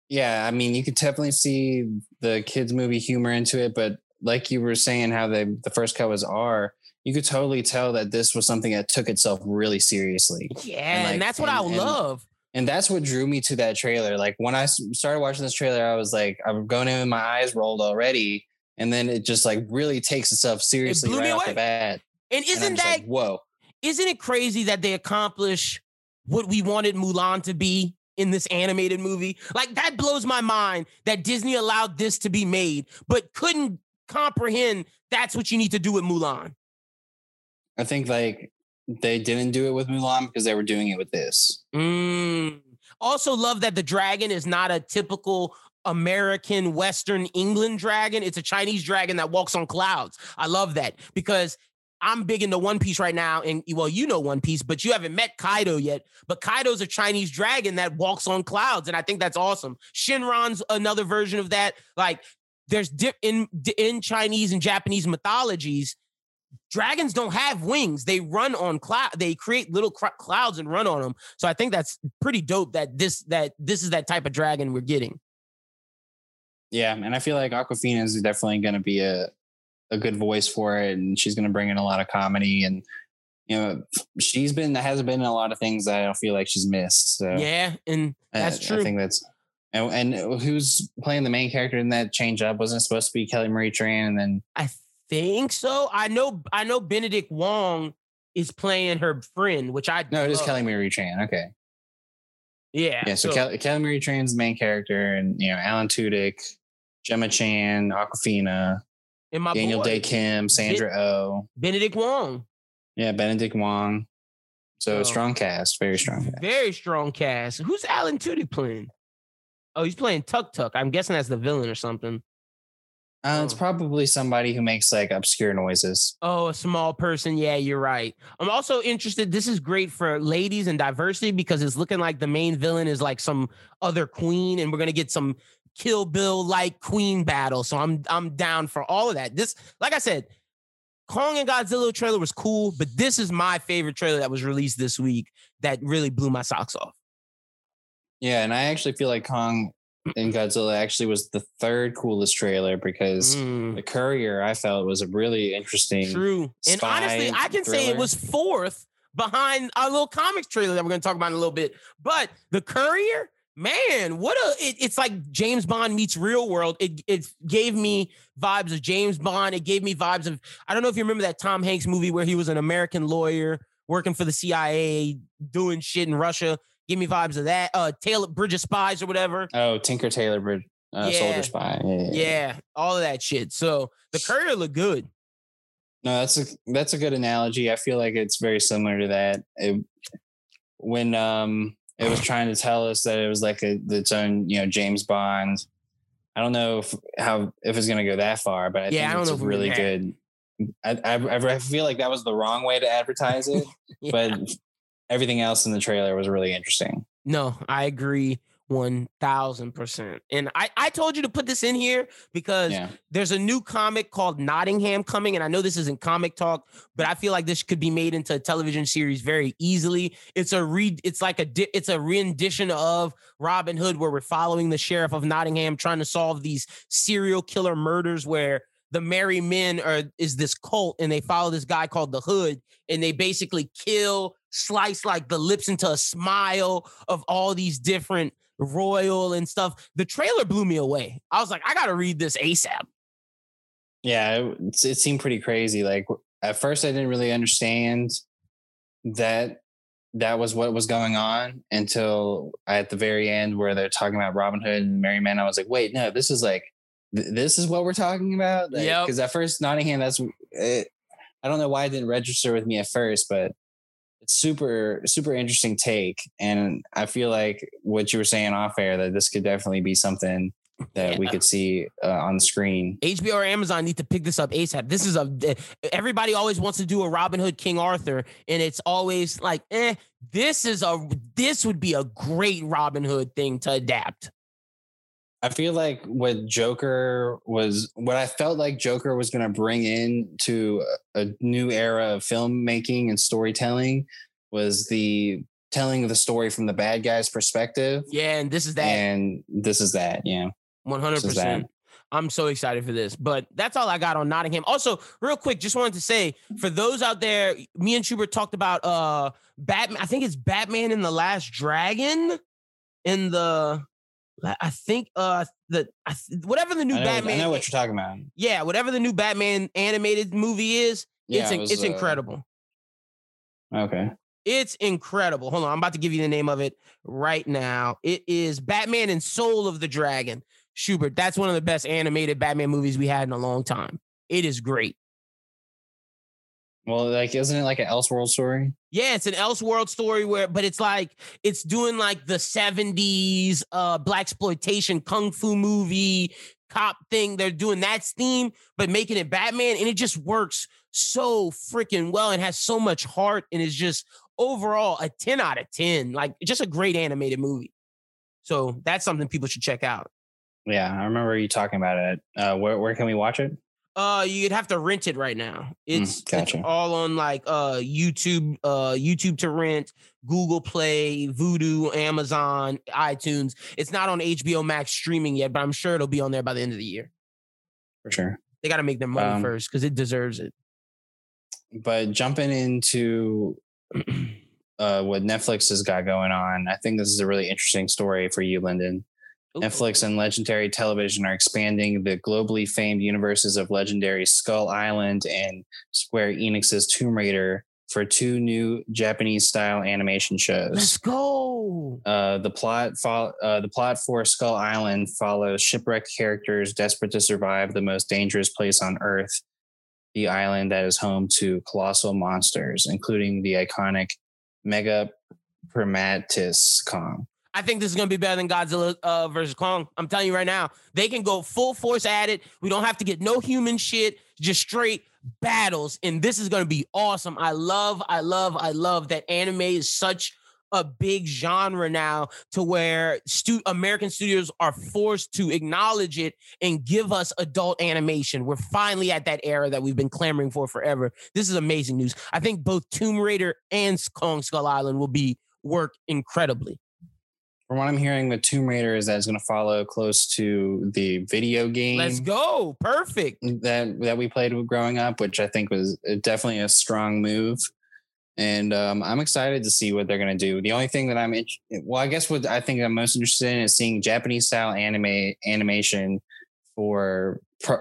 Yeah, I mean, you could definitely see the kids' movie humor into it, but like you were saying, how they, the first cut was R, you could totally tell that this was something that took itself really seriously. Yeah, and, like, and that's what and, I love. And, And that's what drew me to that trailer. Like, when I started watching this trailer, I was like, I'm going in with my eyes rolled already. And then it just like really takes itself seriously right off the bat. And isn't and that, like, whoa, isn't it crazy that they accomplish what we wanted Mulan to be in this animated movie? Like, that blows my mind that Disney allowed this to be made, but couldn't comprehend that's what you need to do with Mulan. I think like, they didn't do it with Mulan because they were doing it with this. Mm. Also love that the dragon is not a typical American Western England dragon. It's a Chinese dragon that walks on clouds. I love that because I'm big into One Piece right now. And, well, you know One Piece, but you haven't met Kaido yet. But Kaido's a Chinese dragon that walks on clouds. And I think that's awesome. Shinran's another version of that. Like, there's di- in, in Chinese and Japanese mythologies, dragons don't have wings. They run on cloud. They create little cr- clouds and run on them. So I think that's pretty dope that this that this is that type of dragon we're getting. Yeah, and I feel like Awkwafina is definitely going to be a a good voice for it, and she's going to bring in a lot of comedy. And you know, she's been hasn't been in a lot of things that I feel like she's missed. So yeah, and that's I, true. I think that's and, and who's playing the main character in that change up? Wasn't it supposed to be Kelly Marie Tran? And then I. Th- Think so. I know. I know Benedict Wong is playing her friend, which I no, it is Kelly Marie Tran. Okay, yeah, yeah. So, so. Kelly, Kelly Marie Tran's main character, and you know Alan Tudyk, Gemma Chan, Awkwafina, and my Daniel Day Kim, Sandra Oh, Benedict Wong. Yeah, Benedict Wong. So oh. strong cast, very strong, cast. very strong cast. Who's Alan Tudyk playing? Oh, he's playing Tuk Tuk. I'm guessing that's the villain or something. Uh, it's probably somebody who makes like obscure noises. Oh, a small person. Yeah, you're right. I'm also interested. This is great for ladies and diversity because it's looking like the main villain is like some other queen, and we're gonna get some Kill Bill like queen battle. So I'm I'm down for all of that. This, like I said, Kong and Godzilla trailer was cool, but this is my favorite trailer that was released this week that really blew my socks off. Yeah, and I actually feel like Kong and Godzilla actually was the third coolest trailer because mm. The Courier, I felt, was a really interesting True. And honestly, I can thriller. say it was fourth behind our little comics trailer that we're going to talk about in a little bit. But The Courier, man, what a... It, it's like James Bond meets real world. It, it gave me vibes of James Bond. It gave me vibes of... I don't know if you remember that Tom Hanks movie where he was an American lawyer working for the C I A, doing shit in Russia. Give me vibes of that. Uh, Taylor Bridge of Spies or whatever. Oh, Tinker Taylor Bridge, uh, yeah. Soldier Spy. Yeah, yeah, yeah, all of that shit. So The Courier looked good. No, that's a that's a good analogy. I feel like it's very similar to that. It, when um, it was trying to tell us that it was like a, its own, you know, James Bond. I don't know if how if it's gonna go that far, but I yeah, think I don't it's know if really good. I, I I feel like that was the wrong way to advertise it, yeah. but. Everything else in the trailer was really interesting. No, I agree one thousand percent. And I, I told you to put this in here because yeah. there's a new comic called Nottingham coming. And I know this isn't comic talk, but I feel like this could be made into a television series very easily. It's a re, it's like a di- it's a rendition of Robin Hood where we're following the sheriff of Nottingham trying to solve these serial killer murders where the Merry Men are is this cult and they follow this guy called the Hood and they basically kill, slice like the lips into a smile of all these different royal and stuff. The trailer blew me away. I was like, I got to read this ASAP. Yeah, it, it seemed pretty crazy. Like at first I didn't really understand that that was what was going on until at the very end where they're talking about Robin Hood and Merry Men. I was like, wait, no, this is like, this is what we're talking about. Like, yeah. Because at first Nottingham, that's it, I don't know why it didn't register with me at first, but it's super, super interesting take. And I feel like what you were saying off air, that this could definitely be something that yeah. we could see uh, on screen. H B O or Amazon need to pick this up ASAP. This is a, everybody always wants to do a Robin Hood King Arthur. And it's always like, eh, this is a, this would be a great Robin Hood thing to adapt. I feel like what Joker was, what I felt like Joker was going to bring in to a new era of filmmaking and storytelling was the telling of the story from the bad guy's perspective. Yeah, and this is that. And this is that, yeah. one hundred percent. That. I'm so excited for this. But that's all I got on Nottingham. Also, real quick, just wanted to say, for those out there, me and Schubert talked about uh, Batman. I think it's Batman and the Last Dragon in the... I think uh the I th- whatever the new I know, Batman I know what you're talking about. Yeah, whatever the new Batman animated movie is, yeah, it's it was, it's uh, incredible. Okay. It's incredible. Hold on, I'm about to give you the name of it right now. It is Batman and Soul of the Dragon. Schubert, that's one of the best animated Batman movies we had in a long time. It is great. Well, like, isn't it like an Elseworld story? Yeah, it's an Elseworld story where, but it's like, it's doing like the seventies uh, blaxploitation kung fu movie cop thing. They're doing that theme, but making it Batman, and it just works so freaking well and has so much heart, and is just overall a ten out of ten. Like, just a great animated movie. So that's something people should check out. Yeah, I remember you talking about it. Uh, where, where can we watch it? Uh, you'd have to rent it right now. It's, mm, gotcha. It's all on like uh YouTube, uh YouTube to rent, Google Play, Vudu, Amazon, iTunes. It's not on H B O Max streaming yet, but I'm sure it'll be on there by the end of the year. For sure, they got to make their money um, first, because it deserves it. But jumping into uh what Netflix has got going on, I think this is a really interesting story for you, Lyndon. Netflix and legendary television are expanding the globally famed universes of legendary Skull Island and Square Enix's Tomb Raider for two new Japanese-style animation shows. Let's go! Uh, the plot fo- uh, the plot for Skull Island follows shipwrecked characters desperate to survive the most dangerous place on Earth, the island that is home to colossal monsters, including the iconic Mega Prematis Kong. I think this is going to be better than Godzilla uh, versus Kong. I'm telling you right now, they can go full force at it. We don't have to get no human shit, just straight battles. And this is going to be awesome. I love, I love, I love that anime is such a big genre now, to where stu- American studios are forced to acknowledge it and give us adult animation. We're finally at that era that we've been clamoring for forever. This is amazing news. I think both Tomb Raider and Kong Skull Island will be work incredibly. From what I'm hearing, the Tomb Raider is that it's going to follow close to the video game. Let's go. Perfect. That that we played growing up, which I think was definitely a strong move. And um, I'm excited to see what they're going to do. The only thing that I'm... Int- well, I guess what I think I'm most interested in is seeing Japanese-style anime animation for... Pro-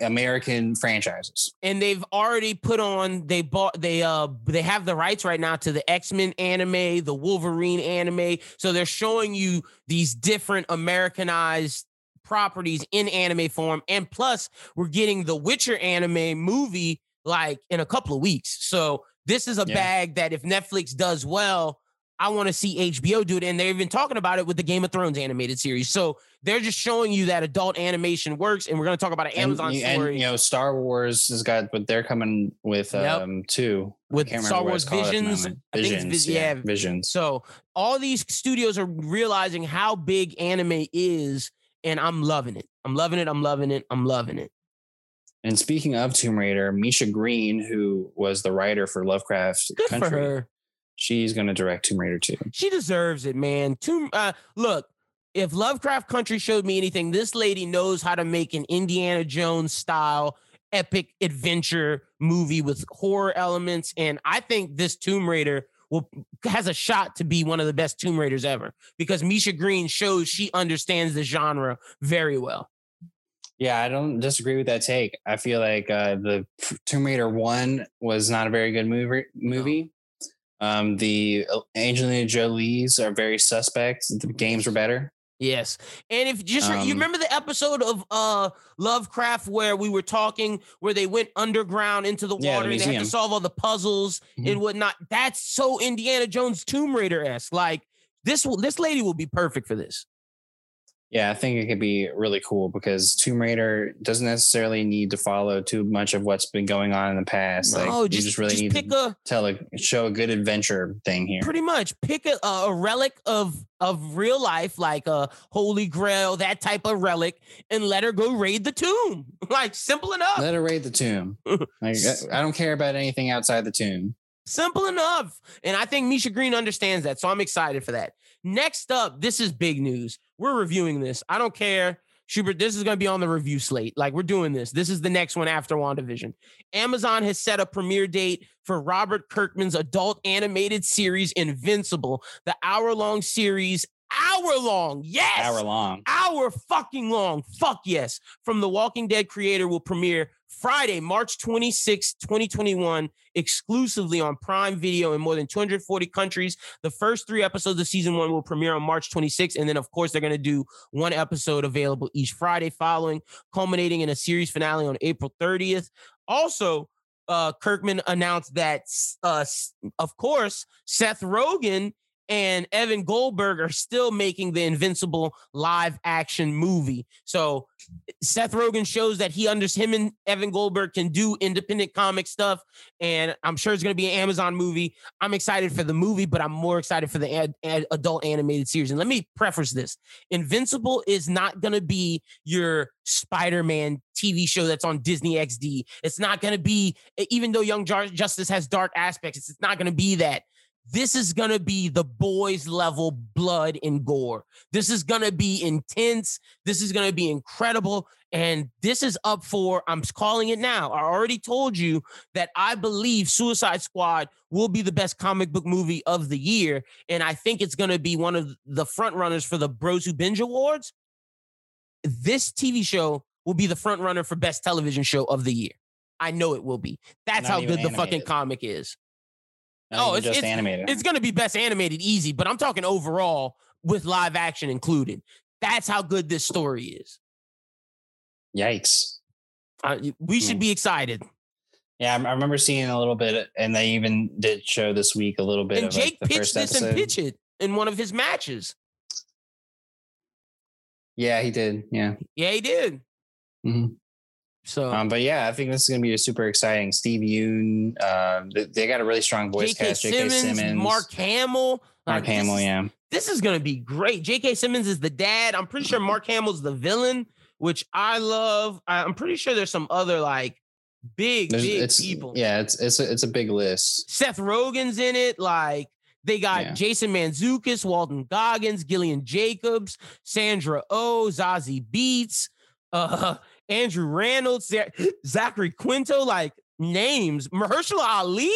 American franchises. And they've already put on they bought they uh they have the rights right now to the X-Men anime, the Wolverine anime, so they're showing you these different Americanized properties in anime form, and plus we're getting the Witcher anime movie like in a couple of weeks. So this is a yeah. bag that if Netflix does well, I want to see H B O do it, and they've been talking about it with the Game of Thrones animated series. So they're just showing you that adult animation works, and we're going to talk about an Amazon and, story. And, you know, Star Wars has got, but they're coming with yep. um too. With Star Wars Visions. I Visions, think it's, yeah, yeah, Visions. So all these studios are realizing how big anime is, and I'm loving it. I'm loving it. I'm loving it. I'm loving it. And speaking of Tomb Raider, Misha Green, who was the writer for Lovecraft Good Country, for her. She's going to direct Tomb Raider two. She deserves it, man. Tomb, uh, look, if Lovecraft Country showed me anything, this lady knows how to make an Indiana Jones-style epic adventure movie with horror elements, and I think this Tomb Raider will has a shot to be one of the best Tomb Raiders ever, because Misha Green shows she understands the genre very well. Yeah, I don't disagree with that take. I feel like uh, the Tomb Raider one was not a very good movie. movie. No. Um, the Angelina Jolie's are very suspect. The games were better. Yes. And if just um, you remember the episode of uh Lovecraft where we were talking, where they went underground into the water yeah, the and they had to solve all the puzzles mm-hmm. and whatnot. That's so Indiana Jones Tomb Raider-esque. Like this will, this lady will be perfect for this. Yeah, I think it could be really cool, because Tomb Raider doesn't necessarily need to follow too much of what's been going on in the past. Like, no, just, you just really just need pick to a, tell a show a good adventure thing here. Pretty much, pick a, a relic of of real life, like a Holy Grail, that type of relic, and let her go raid the tomb. Like, simple enough. Let her raid the tomb. Like, I don't care about anything outside the tomb. Simple enough. And I think Misha Green understands that, so I'm excited for that. Next up, this is big news. We're reviewing this. I don't care. Schubert, this is going to be on the review slate. Like, we're doing this. This is the next one after WandaVision. Amazon has set a premiere date for Robert Kirkman's adult animated series Invincible, the hour-long series. Hour long, yes. Hour long. Hour fucking long. Fuck yes. From The Walking Dead creator will premiere Friday, March twenty-sixth, twenty twenty-one, exclusively on Prime Video in more than two hundred forty countries. The first three episodes of season one will premiere on March twenty-sixth. And then, of course, they're going to do one episode available each Friday following, culminating in a series finale on April thirtieth. Also, uh, Kirkman announced that, uh, of course, Seth Rogen and Evan Goldberg are still making the Invincible live action movie. So Seth Rogen shows that he under him and Evan Goldberg can do independent comic stuff. And I'm sure it's going to be an Amazon movie. I'm excited for the movie, but I'm more excited for the ad, ad, adult animated series. And let me preface this. Invincible is not going to be your Spider-Man T V show that's on Disney X D. It's not going to be, even though Young Justice has dark aspects, it's not going to be that. This is going to be the boys level blood and gore. This is going to be intense. This is going to be incredible. And this is up for, I'm calling it now. I already told you that I believe Suicide Squad will be the best comic book movie of the year. And I think it's going to be one of the front runners for the Bros Who Binge Awards. This T V show will be the front runner for best television show of the year. I know it will be. That's how good the fucking comic is. Not oh, it's just it's, animated. It's going to be best animated easy, but I'm talking overall with live action included. That's how good this story is. Yikes. Uh, we should mm. be excited. Yeah, I remember seeing a little bit, and they even did show this week a little bit. And of Jake like the pitched first this episode. and pitched it in one of his matches. Yeah, he did. Yeah. Yeah, he did. Mm-hmm. So, um, but yeah, I think this is going to be a super exciting. Steve Yoon, uh, they, they got a really strong voice cast. J K Simmons, Mark Hamill, Mark uh, Hamill, this, yeah, this is going to be great. J K Simmons is the dad. I'm pretty sure Mark Hamill's the villain, which I love. I, I'm pretty sure there's some other like big, there's, big it's, people. Yeah, it's it's a, it's a big list. Seth Rogen's in it, like. They got yeah. Jason Mantzoukas, Walton Goggins, Gillian Jacobs, Sandra Oh, Zazie Beetz, uh. Andrew Reynolds, Zachary Quinto, like names, Mahershala Ali,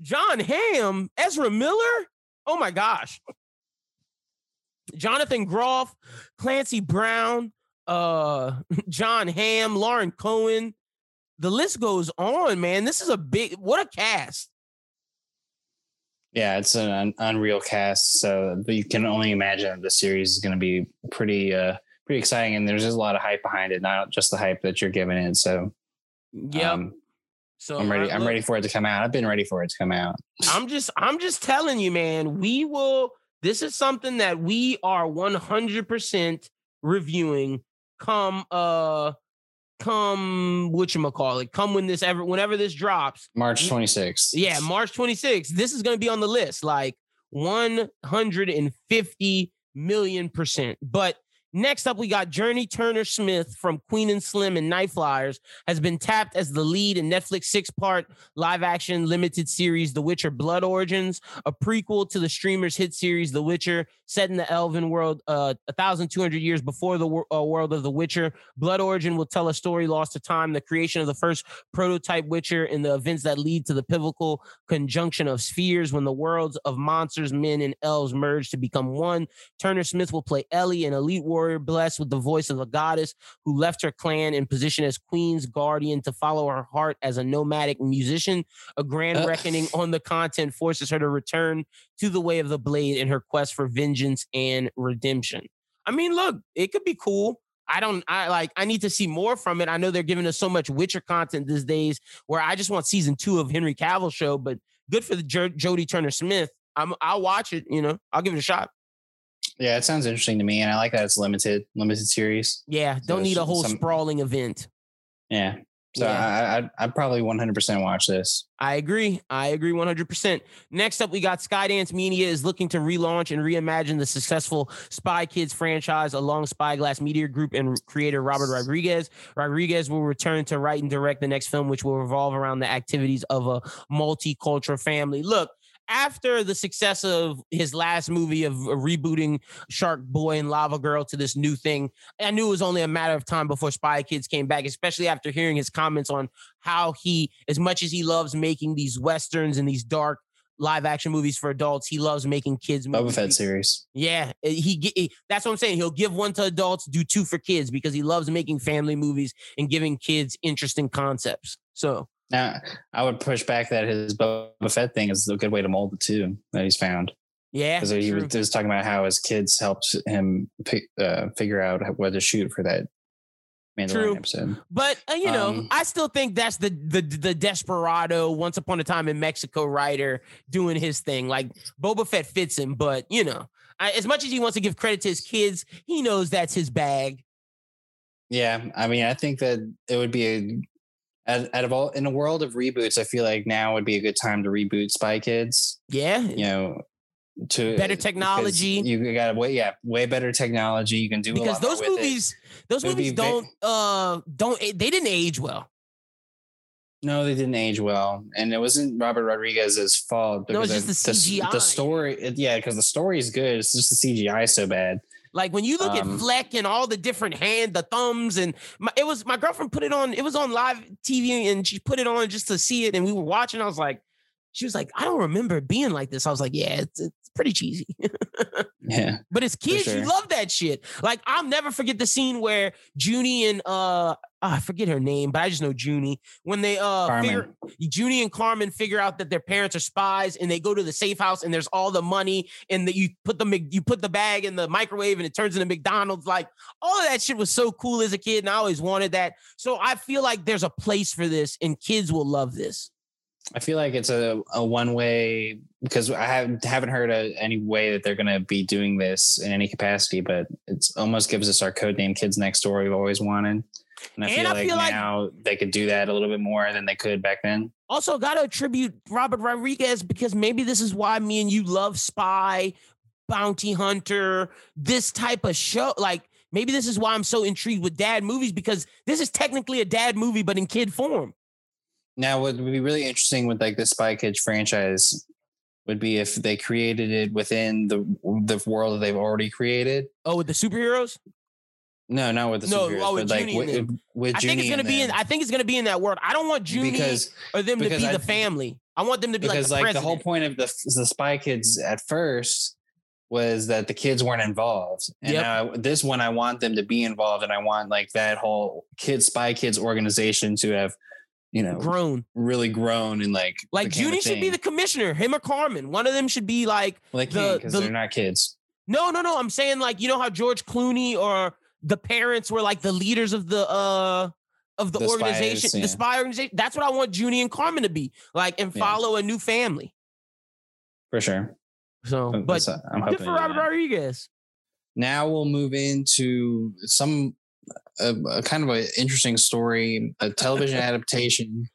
John Hamm, Ezra Miller. Oh my gosh. Jonathan Groff, Clancy Brown, uh, John Hamm, Lauren Cohen. The list goes on, man. This is a big, what a cast. Yeah, it's an un- unreal cast. So you can only imagine that the series is going to be pretty, uh, pretty exciting, and there's just a lot of hype behind it, not just the hype that you're giving it. So yeah, um, so I'm ready. Look, I'm ready for it to come out. I've been ready for it to come out. I'm just, I'm just telling you, man. We will. This is something that we are one hundred percent reviewing. Come, uh, come whatchamacallit. Come when this ever, whenever this drops, March twenty-sixth. Yeah, March twenty-sixth. This is going to be on the list, like one hundred fifty million percent. But next up, we got Journey Turner-Smith from Queen and Slim and Night Flyers has been tapped as the lead in Netflix six-part live-action limited series The Witcher Blood Origins, a prequel to the streamer's hit series The Witcher, set in the elven world uh, twelve hundred years before the uh, world of The Witcher. Blood Origin will tell a story lost to time, the creation of the first prototype Witcher, and the events that lead to the pivotal conjunction of spheres when the worlds of monsters, men, and elves merge to become one. Turner-Smith will play Ellie, an elite warrior blessed with the voice of a goddess who left her clan in position as Queen's guardian to follow her heart as a nomadic musician. A grand uh. reckoning on the continent forces her to return to the way of the blade in her quest for vengeance and redemption. I mean, look, it could be cool. I don't, I like, I need to see more from it. I know they're giving us so much Witcher content these days where I just want season two of Henry Cavill's show, but good for the J- Jodie Turner-Smith. I'm, I'll watch it, you know, I'll give it a shot. Yeah, it sounds interesting to me, and I like that it's limited, limited series. Yeah, don't so need a whole some, sprawling event. Yeah, so yeah. I, I, I probably one hundred percent watch this. I agree. I agree one hundred percent. Next up, we got Skydance Media is looking to relaunch and reimagine the successful Spy Kids franchise along Spyglass Media Group and creator Robert Rodriguez. Rodriguez will return to write and direct the next film, which will revolve around the activities of a multicultural family. Look, after the success of his last movie of rebooting Shark Boy and Lava Girl to this new thing, I knew it was only a matter of time before Spy Kids came back, especially after hearing his comments on how he, as much as he loves making these Westerns and these dark live action movies for adults, he loves making kids movies. Boba Fett series. Yeah. He, he, that's what I'm saying. He'll give one to adults, do two for kids, because he loves making family movies and giving kids interesting concepts. So now, I would push back that his Boba Fett thing is a good way to mold it too, that he's found. Yeah. Because he was, he was talking about how his kids helped him pick, uh, figure out what to shoot for that Mandalorian true. Episode. But, uh, you know, um, I still think that's the, the the desperado once upon a time in Mexico writer doing his thing. Like, Boba Fett fits him, but, you know, I, as much as he wants to give credit to his kids, he knows that's his bag. Yeah. I mean, I think that it would be a... Out of all, in a world of reboots, I feel like now would be a good time to reboot Spy Kids. Yeah, you know, to better technology. You got way, yeah, way better technology. You can do because a lot those more movies, with it. those it movies don't, big, uh, don't they didn't age well. No, they didn't age well, and it wasn't Robert Rodriguez's fault. No, it's just the, the C G I. The story, yeah, because the story is good. It's just the C G I so bad. Like, when you look um, at Fleck and all the different hand, the thumbs, and my, it was my girlfriend put it on. It was on live T V, and she put it on just to see it. And we were watching. I was like, she was like, I don't remember it being like this. I was like, yeah, it's, it's pretty cheesy. Yeah, but as kids, sure. you love that shit. Like, I'll never forget the scene where Junie and uh, oh, I forget her name, but I just know Junie. When they uh, figure, Junie and Carmen figure out that their parents are spies, and they go to the safe house, and there's all the money, and that you put the you put the bag in the microwave, and it turns into McDonald's. Like, all of that shit was so cool as a kid, and I always wanted that. So I feel like there's a place for this, and kids will love this. I feel like it's a, a one way, because I haven't, haven't heard a, any way that they're going to be doing this in any capacity, but it almost gives us our codename Kids Next Door we've always wanted. And I, and feel, I like feel like now they could do that a little bit more than they could back then. Also got to attribute Robert Rodriguez, because maybe this is why me and you love Spy, Bounty Hunter, this type of show. Like, maybe this is why I'm so intrigued with dad movies, because this is technically a dad movie, but in kid form. Now, what would be really interesting with like the Spy Kids franchise would be if they created it within the the world that they've already created. Oh, with the superheroes? No, not with the no, superheroes. No, oh, with Junie. Like, with, with I Junie think it's gonna be. In, I think it's gonna be in that world. I don't want Junie because, or them to be I, the family. I want them to be because like the, like the whole point of the the Spy Kids at first was that the kids weren't involved, and yep. now this one I want them to be involved, and I want like that whole kids Spy Kids organization to have. You know, grown, really grown, and like like Junie should be the commissioner. Him or Carmen, one of them should be like. Well, they can't because the, they're not kids. No, no, no. I'm saying like you know how George Clooney or the parents were like the leaders of the uh of the, the organization, spies, yeah. the spy organization. That's what I want Junie and Carmen to be like, and follow yeah. a new family. For sure. So, but That's, I'm hoping good for Robert Rodriguez. Now we'll move into some. A, a kind of an interesting story, a television adaptation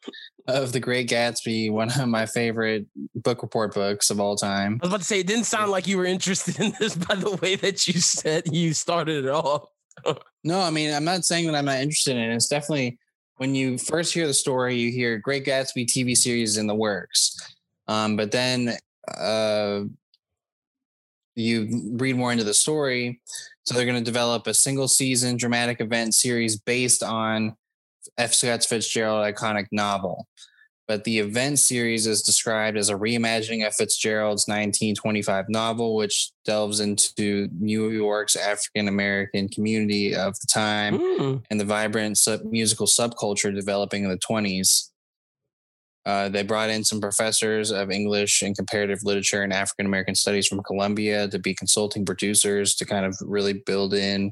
of The Great Gatsby, one of my favorite book report books of all time. I was about to say, it didn't sound like you were interested in this by the way that you said you started it off. No, I mean, I'm not saying that I'm not interested in it. It's definitely, when you first hear the story, you hear Great Gatsby T V series in the works. Um, but then uh, you read more into the story. So they're going to develop a single season dramatic event series based on F. Scott Fitzgerald's iconic novel. But the event series is described as a reimagining of Fitzgerald's nineteen twenty-five novel, which delves into New York's African-American community of the time mm. and the vibrant sub- musical subculture developing in the twenties. Uh, they brought in some professors of English and comparative literature and African-American studies from Columbia to be consulting producers to kind of really build in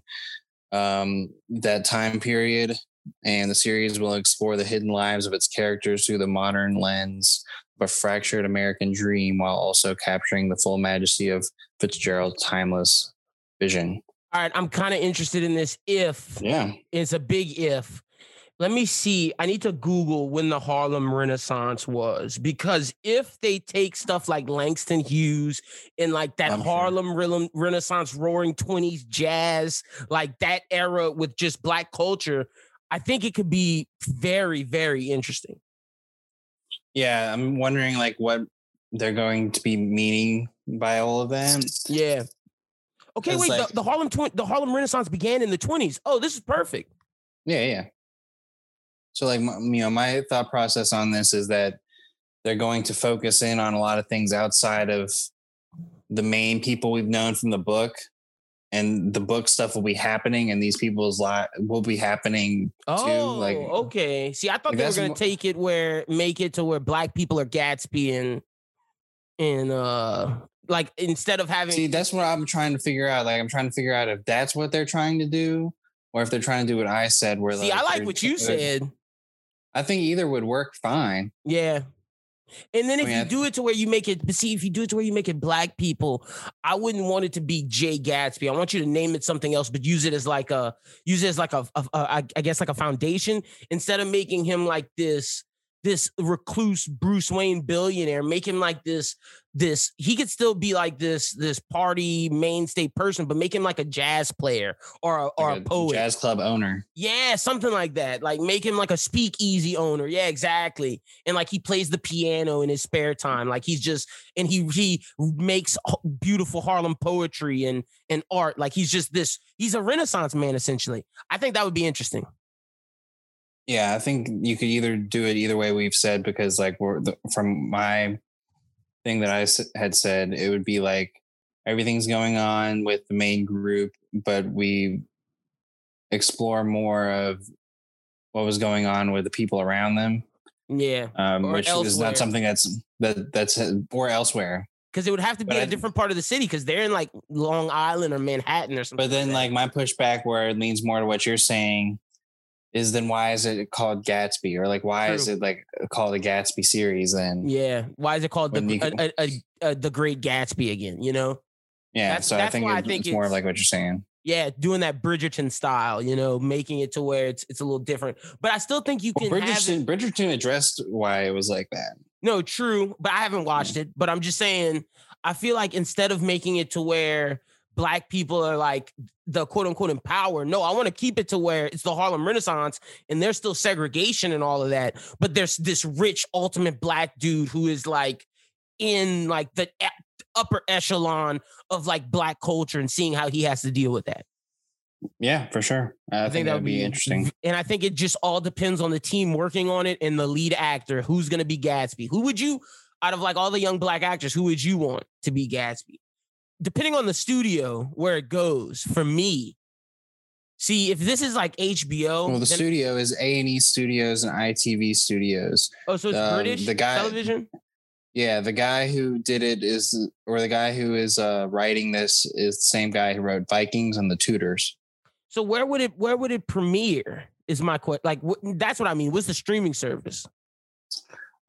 um, that time period. And the series will explore the hidden lives of its characters through the modern lens of a fractured American dream, while also capturing the full majesty of Fitzgerald's timeless vision. All right. I'm kind of interested in this if. Yeah. It's a big if. Let me see. I need to Google when the Harlem Renaissance was, because if they take stuff like Langston Hughes and like that I'm Harlem sure. Renaissance roaring twenties jazz, like that era with just black culture, I think it could be very, very interesting. Yeah. I'm wondering like what they're going to be meaning by all of that. Yeah. Okay, wait. Like, the, the Harlem twi- the Harlem Renaissance began in the twenties. Oh, this is perfect. Yeah, yeah. So, like, you know, my thought process on this is that they're going to focus in on a lot of things outside of the main people we've known from the book, and the book stuff will be happening, and these people's lives will be happening oh, too. Like, okay. See, I thought like they were going to take it where, make it to where black people are Gatsby and, and, uh, like instead of having. See, that's what I'm trying to figure out. Like, I'm trying to figure out if that's what they're trying to do or if they're trying to do what I said. Where, see, like, I like what you said. I think either would work fine. Yeah. And then if I mean, you do it to where you make it, see, if you do it to where you make it black people, I wouldn't want it to be Jay Gatsby. I want you to name it something else, but use it as like a, use it as like a, a, a I guess like a foundation, instead of making him like this, this recluse Bruce Wayne billionaire. Make him like this, this, he could still be like this, this party mainstay person, but make him like a jazz player or a, or like a, a poet. Jazz club owner. Yeah, something like that. Like make him like a speakeasy owner. Yeah, exactly. And like he plays the piano in his spare time. Like he's just, and he, he makes beautiful Harlem poetry and, and art. Like he's just this, he's a Renaissance man, essentially. I think that would be interesting. Yeah, I think you could either do it either way we've said, because like we're the, from my thing that I had said, it would be like everything's going on with the main group, but we explore more of what was going on with the people around them. Yeah, um, which elsewhere. Is not something that's that that's or elsewhere. Because it would have to be but in a different part of the city, because they're in like Long Island or Manhattan or something. But then like, like my pushback, where it leans more to what you're saying, is then why is it called Gatsby? Or like, why True. Is it like called a Gatsby series? And yeah, why is it called the you, a, a, a, a, the Great Gatsby again? You know? Yeah. That's, so that's I think, it, I think it's, it's more like what you're saying. Yeah, doing that Bridgerton style, you know, making it to where it's it's a little different. But I still think you can. Well, Bridgerton, have it. Bridgerton addressed why it was like that. No, true, but I haven't watched yeah. it. But I'm just saying, I feel like instead of making it to where black people are like the quote unquote in power. No, I want to keep it to where it's the Harlem Renaissance and there's still segregation and all of that. But there's this rich ultimate black dude who is like in like the upper echelon of like black culture and seeing how he has to deal with that. Yeah, for sure. I, I think, think that would be interesting. And I think it just all depends on the team working on it and the lead actor. Who's going to be Gatsby? Who would you, out of like all the young black actors, who would you want to be Gatsby? Depending on the studio where it goes, for me, see if this is like H B O. Well, the studio is A and E Studios and I T V Studios. Oh, so it's um, British the guy, television. Yeah, the guy who did it is, or the guy who is uh, writing this is the same guy who wrote Vikings and The Tudors. So where would it where would it premiere? Is my question. Like what, that's what I mean. What's the streaming service?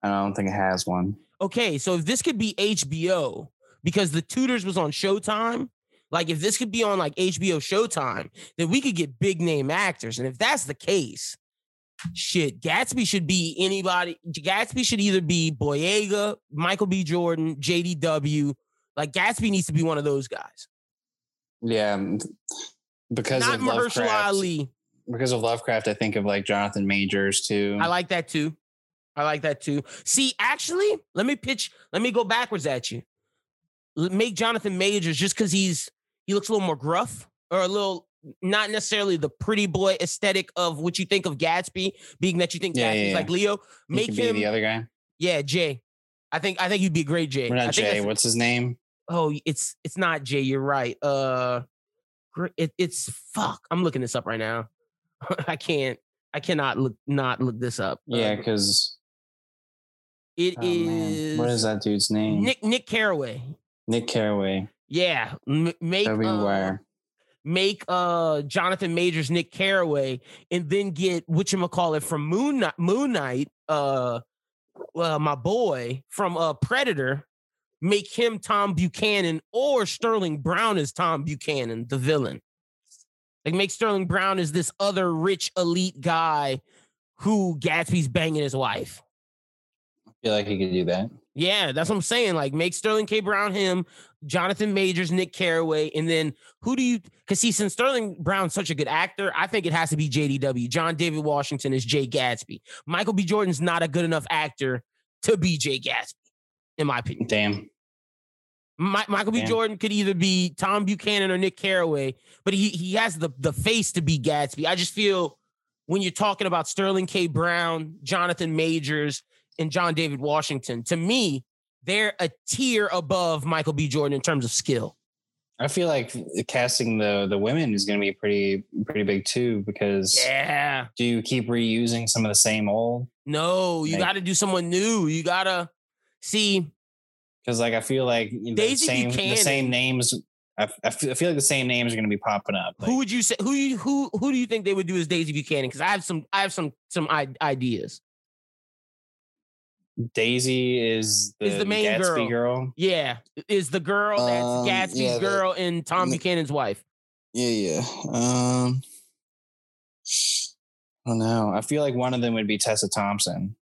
I don't think it has one. Okay, so if this could be H B O. Because The Tudors was on Showtime. Like, if this could be on, like, H B O Showtime, then we could get big-name actors. And if that's the case, shit, Gatsby should be anybody. Gatsby should either be Boyega, Michael B. Jordan, J D W. Like, Gatsby needs to be one of those guys. Yeah, because Not of Lovecraft. Not Mahershala Ali. Because of Lovecraft, I think of, like, Jonathan Majors, too. I like that, too. I like that, too. See, actually, let me pitch. Let me go backwards at you. Make Jonathan Majors just because he's he looks a little more gruff or a little not necessarily the pretty boy aesthetic of what you think of Gatsby, being that you think yeah, Gatsby's yeah, yeah. like Leo. Make him the other guy. Yeah, Jay. I think I think you'd be a great Jay. We're not I Jay. Think What's his name? Oh, it's it's not Jay. You're right. Uh, it, it's fuck. I'm looking this up right now. I can't. I cannot look not look this up. Yeah, because uh, it oh, is. Man. What is that dude's name? Nick Nick Carraway. Nick Carraway. Yeah. M- make uh, make uh, Jonathan Majors, Nick Carraway, and then get whatchamacallit from Moon Knight, Moon Knight uh, uh, my boy from uh, Predator. Make him Tom Buchanan or Sterling Brown as Tom Buchanan, the villain. Like make Sterling Brown as this other rich elite guy who Gatsby's banging his wife. I feel like he could do that. Yeah, that's what I'm saying. Like, make Sterling K. Brown him, Jonathan Majors, Nick Carraway, and then who do you... Because, see, since Sterling Brown's such a good actor, I think it has to be J D W. John David Washington is Jay Gatsby. Michael B. Jordan's not a good enough actor to be Jay Gatsby. in my opinion. Damn. My, Michael Damn. B. Jordan could either be Tom Buchanan or Nick Carraway, but he he has the, the face to be Gatsby. I just feel when you're talking about Sterling K. Brown, Jonathan Majors, and John David Washington, to me, they're a tier above Michael B. Jordan in terms of skill. I feel like casting the the women is going to be pretty pretty big too, because yeah, do you keep reusing some of the same old? No, you like, got to do someone new. You got to see, because like I feel like you know, the same Buchanan. the same names. I, I, feel, I feel like the same names are going to be popping up. Like, who would you say? Who you who who do you think they would do as Daisy Buchanan? Because I have some I have some some ideas. Daisy is the, is the main Gatsby girl. girl. Yeah, is the girl um, that's Gatsby's yeah, that, girl and Tom Buchanan's wife. Yeah, yeah. Um, I don't know. I feel like one of them would be Tessa Thompson.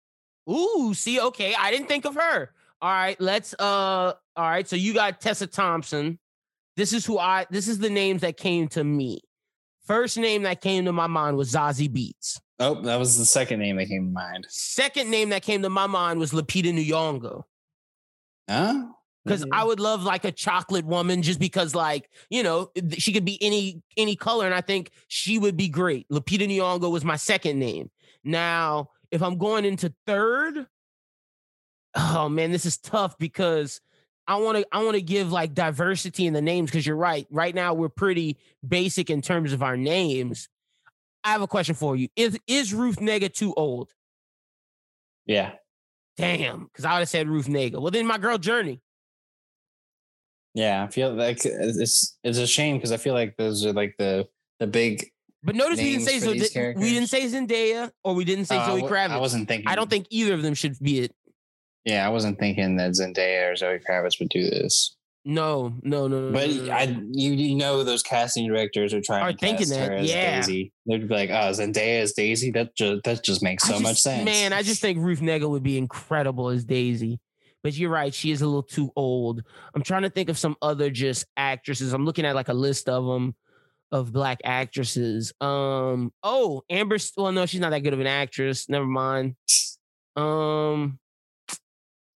Ooh, see, okay, I didn't think of her. All right, let's. Uh, all right, so you got Tessa Thompson. This is who I. This is the names that came to me. First name that came to my mind was Zazie Beetz. Oh, that was the second name that came to mind. Second name that came to my mind was Lupita Nyong'o. Huh? Because mm-hmm. I would love like a chocolate woman, just because like, you know, she could be any any color, and I think she would be great. Lupita Nyong'o was my second name. Now, if I'm going into third, oh man, this is tough because I want to I want to give like diversity in the names, because you're right. Right now we're pretty basic in terms of our names. I have a question for you. Is is Ruth Negga too old? Yeah. Damn, because I would have said Ruth Negga. Well, then my girl Journey. Yeah, I feel like it's it's a shame because I feel like those are like the the big. But notice we didn't say so. Th- we didn't say Zendaya, or we didn't say uh, Zoe Kravitz. I wasn't thinking. I don't think either of them should be it. Yeah, I wasn't thinking that Zendaya or Zoe Kravitz would do this. No, no, no, no. But no, no, I, you, you know, those casting directors are trying are to thinking cast that, her as yeah. Daisy. They'd be like, "Oh, Zendaya as Daisy? That just that just makes so just, much sense." Man, I just think Ruth Negga would be incredible as Daisy. But you're right; she is a little too old. I'm trying to think of some other just actresses. I'm looking at like a list of them of black actresses. Um, oh, Amber. Well, no, she's not that good of an actress. Never mind. Um.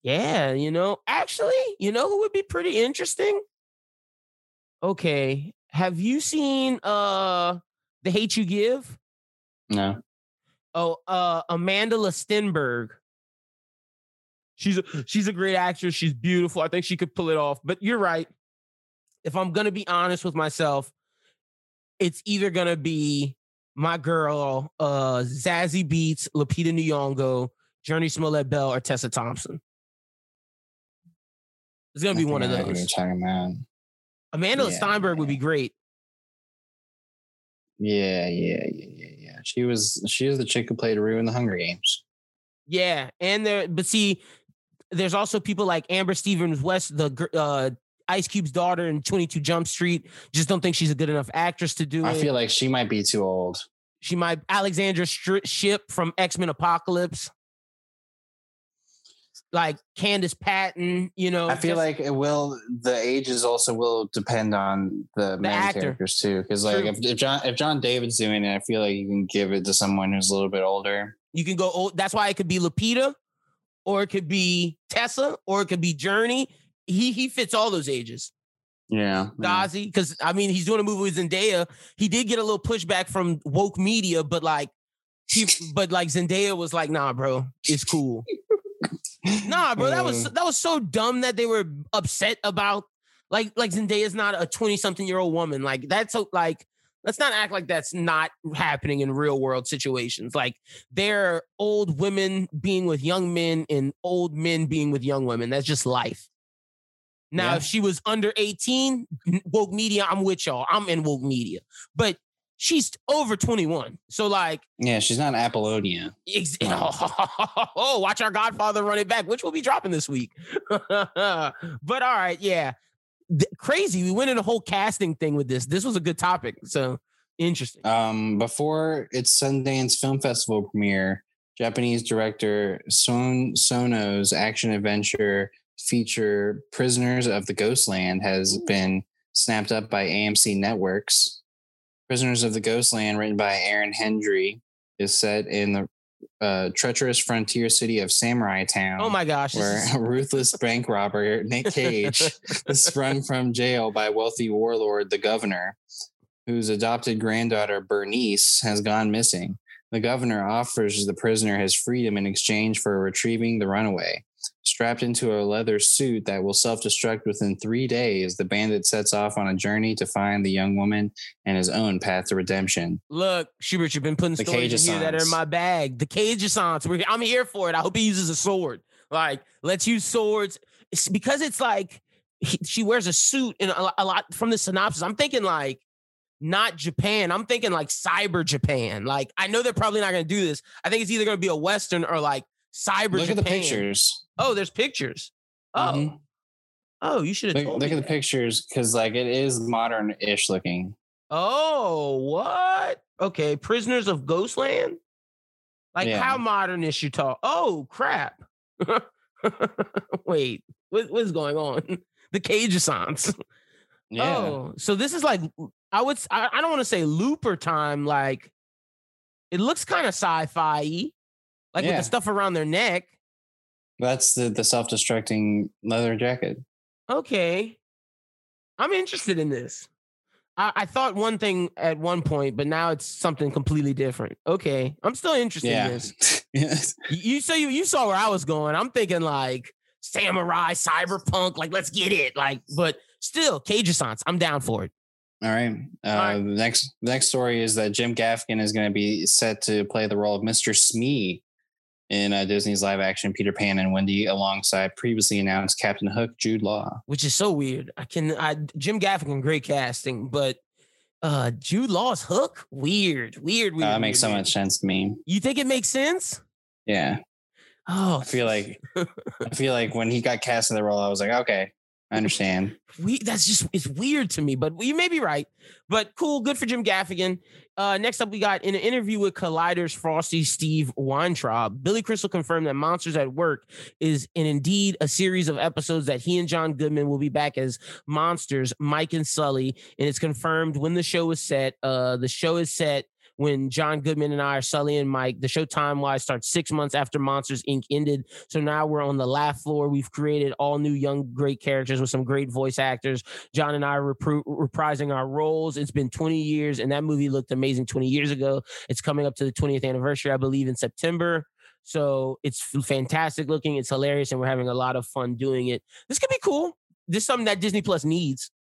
Yeah, you know, actually, you know who would be pretty interesting? Okay. Have you seen uh, The Hate U Give? No. Oh, uh, Amanda Stenberg. She's a, she's a great actress. She's beautiful. I think she could pull it off. But you're right. If I'm going to be honest with myself, it's either going to be my girl, uh, Zazie Beetz, Lupita Nyong'o, Journey Smollett-Bell, or Tessa Thompson. It's gonna be one of those. Amanda yeah, Steinberg yeah. would be great. Yeah, yeah, yeah, yeah, yeah. She was she was the chick who played Rue in the Hunger Games. Yeah, and there, but see, there's also people like Amber Stevens West, the uh, Ice Cube's daughter in twenty-two Jump Street. Just don't think she's a good enough actress to do I it. I feel like she might be too old. She might Alexandra Str- Shipp from X-Men Apocalypse. Like Candace Patton, you know. I feel just, like it will. The ages also will depend on the, the main actor. characters too, because like if, if John if John David's doing it, I feel like you can give it to someone who's a little bit older. You can go old. That's why it could be Lupita, or it could be Tessa, or it could be Journey. He he fits all those ages. Yeah, Zazie, because I mean he's doing a movie with Zendaya. He did get a little pushback from woke media, but like he, but like Zendaya was like, "Nah, bro, it's cool." Nah, bro, that was that was so dumb that they were upset about. Like, like Zendaya's not a twenty-something-year-old woman. Like, that's a, like, let's not act like that's not happening in real-world situations. Like, there are old women being with young men and old men being with young women. That's just life. Now, yeah. if she was under eighteen, woke media, I'm with y'all. I'm in woke media, but she's over twenty-one. So like, yeah, she's not Apollonia. Ex- oh, oh, watch our Godfather run it back, which we'll be dropping this week. But all right. Yeah. Th- crazy. We went in a whole casting thing with this. This was a good topic. So interesting. Um, before its Sundance Film Festival premiere, Japanese director Son Sono's action adventure feature Prisoners of the Ghostland has Ooh. been snapped up by A M C Networks. Prisoners of the Ghostland, written by Aaron Hendry, is set in the uh, treacherous frontier city of Samurai Town. Oh my gosh. Where a ruthless bank robber, Nick Cage, is sprung from jail by wealthy warlord, the governor, whose adopted granddaughter, Bernice, has gone missing. The governor offers the prisoner his freedom in exchange for retrieving the runaway. Strapped into a leather suit that will self-destruct within three days, the bandit sets off on a journey to find the young woman and his own path to redemption. Look, Schubert, you've been putting the stories in here that are in my bag. The Cage-a-sons. I'm here for it. I hope he uses a sword. Like, let's use swords. It's because it's like he, she wears a suit, and a, a lot from the synopsis, I'm thinking like, not Japan. I'm thinking like cyber Japan. Like, I know they're probably not going to do this. I think it's either going to be a Western or like cyber Look Japan. Look at the pictures. Oh, there's pictures. Oh, mm-hmm. oh, you should have look, look at that. The pictures, because like it is modern-ish looking. Oh, what? Okay, Prisoners of Ghostland. Like, yeah. How modern-ish you talk? Oh, crap. Wait, what, what's going on? The Cage-a-sons. Yeah. Oh, so this is like. I would. I, I don't want to say Looper time. Like, it looks kind of sci-fi-y, like yeah. with the stuff around their neck. That's the the self-destructing leather jacket. Okay, I'm interested in this. I, I thought one thing at one point, but now it's something completely different. Okay, I'm still interested yeah. in this. Yes. You so you you saw where I was going. I'm thinking like samurai, cyberpunk. Like, let's get it. Like, but still, Cage-a-sons. I'm down for it. All right. Uh, All right. The next the next story is that Jim Gaffigan is going to be set to play the role of Mister Smee in uh, Disney's live-action Peter Pan and Wendy, alongside previously announced Captain Hook, Jude Law. Which is so weird. I can I, Jim Gaffigan, great casting, but uh, Jude Law's Hook, weird, weird, weird. Uh, that makes so much sense to me. You think it makes sense? Yeah. Oh, I feel like I feel like when he got cast in the role, I was like, okay. I understand. We that's just it's weird to me, but you may be right. But cool, good for Jim Gaffigan. Uh, next up, we got in an interview with Collider's Frosty Steve Weintraub, Billy Crystal confirmed that Monsters at Work is in indeed a series of episodes that he and John Goodman will be back as monsters, Mike and Sully, and it's confirmed when the show is set. Uh, the show is set. When John Goodman and I are Sully and Mike, the show time-wise starts six months after Monsters, Incorporated ended. So now we're on the laugh floor. We've created all new young, great characters with some great voice actors. John and I are repri- reprising our roles. It's been twenty years, and that movie looked amazing twenty years ago. It's coming up to the twentieth anniversary, I believe, in September. So it's fantastic looking. It's hilarious, and we're having a lot of fun doing it. This could be cool. This is something that Disney Plus needs.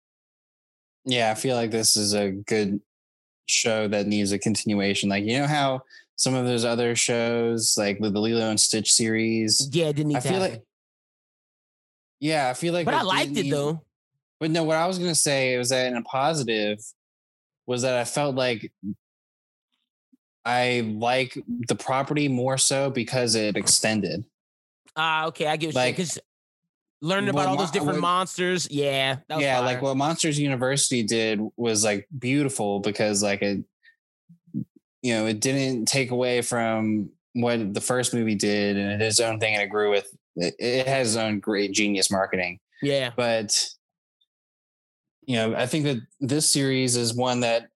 Yeah, I feel like this is a good show that needs a continuation, like, you know how some of those other shows like the Lilo and Stitch series yeah it didn't need I feel happen. like yeah I feel like but I liked it need, though but no what I was gonna say was that in a positive was that I felt like I like the property more so because it extended. Ah, uh, okay, I get what like, you because learning about well, all those different what, monsters. Yeah. That was yeah. Fire. Like what Monsters University did was like beautiful because like it, you know, it didn't take away from what the first movie did and it did its own thing and it grew with, it, it has its own great genius marketing. Yeah. But, you know, I think that this series is one that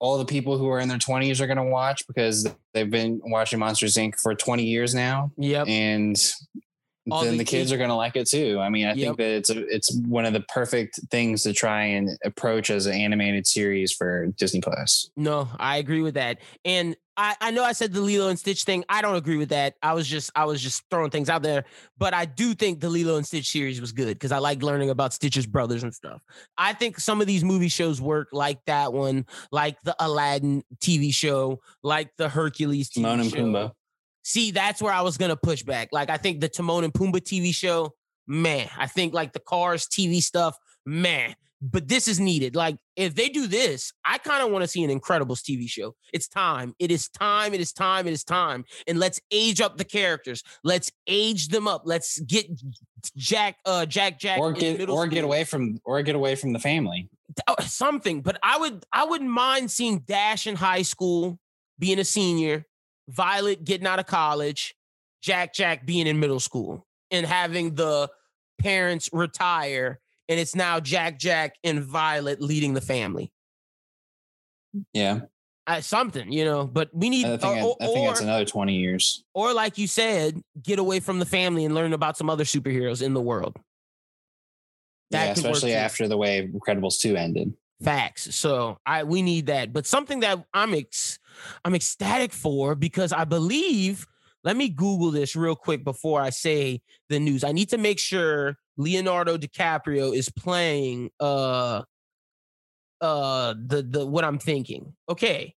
all the people who are in their twenties are going to watch because they've been watching Monsters, Incorporated for twenty years now. Yep. And All then the, the kids, kids are going to like it too. I mean, I yep. think that it's a, it's one of the perfect things to try and approach as an animated series for Disney Plus. No, I agree with that. And I, I know I said the Lilo and Stitch thing. I don't agree with that. I was just I was just throwing things out there. But I do think the Lilo and Stitch series was good because I liked learning about Stitch's brothers and stuff. I think some of these movie shows work, like that one, like the Aladdin T V show, like the Hercules T V Timon and show. Pumbaa. See, that's where I was going to push back. Like, I think the Timon and Pumbaa T V show, man. I think, like, the Cars T V stuff, man. But this is needed. Like, if they do this, I kind of want to see an Incredibles T V show. It's time. It is time. It is time. It is time. And let's age up the characters. Let's age them up. Let's get Jack, uh, Jack, Jack. Or get, or get away from, or get away from the family. Something. But I would, I wouldn't mind seeing Dash in high school, being a senior. Violet getting out of college, Jack Jack being in middle school and having the parents retire, and it's now Jack Jack and Violet leading the family. Yeah. Uh, something, you know, but we need. I think, or, I, I think or, that's another twenty years. Or, like you said, get away from the family and learn about some other superheroes in the world. That yeah, especially after the way Incredibles two ended. Facts. So I we need that, but something that I'm ex, I'm ecstatic for because I believe. Let me Google this real quick before I say the news. I need to make sure Leonardo DiCaprio is playing. Uh, uh the the what I'm thinking. Okay.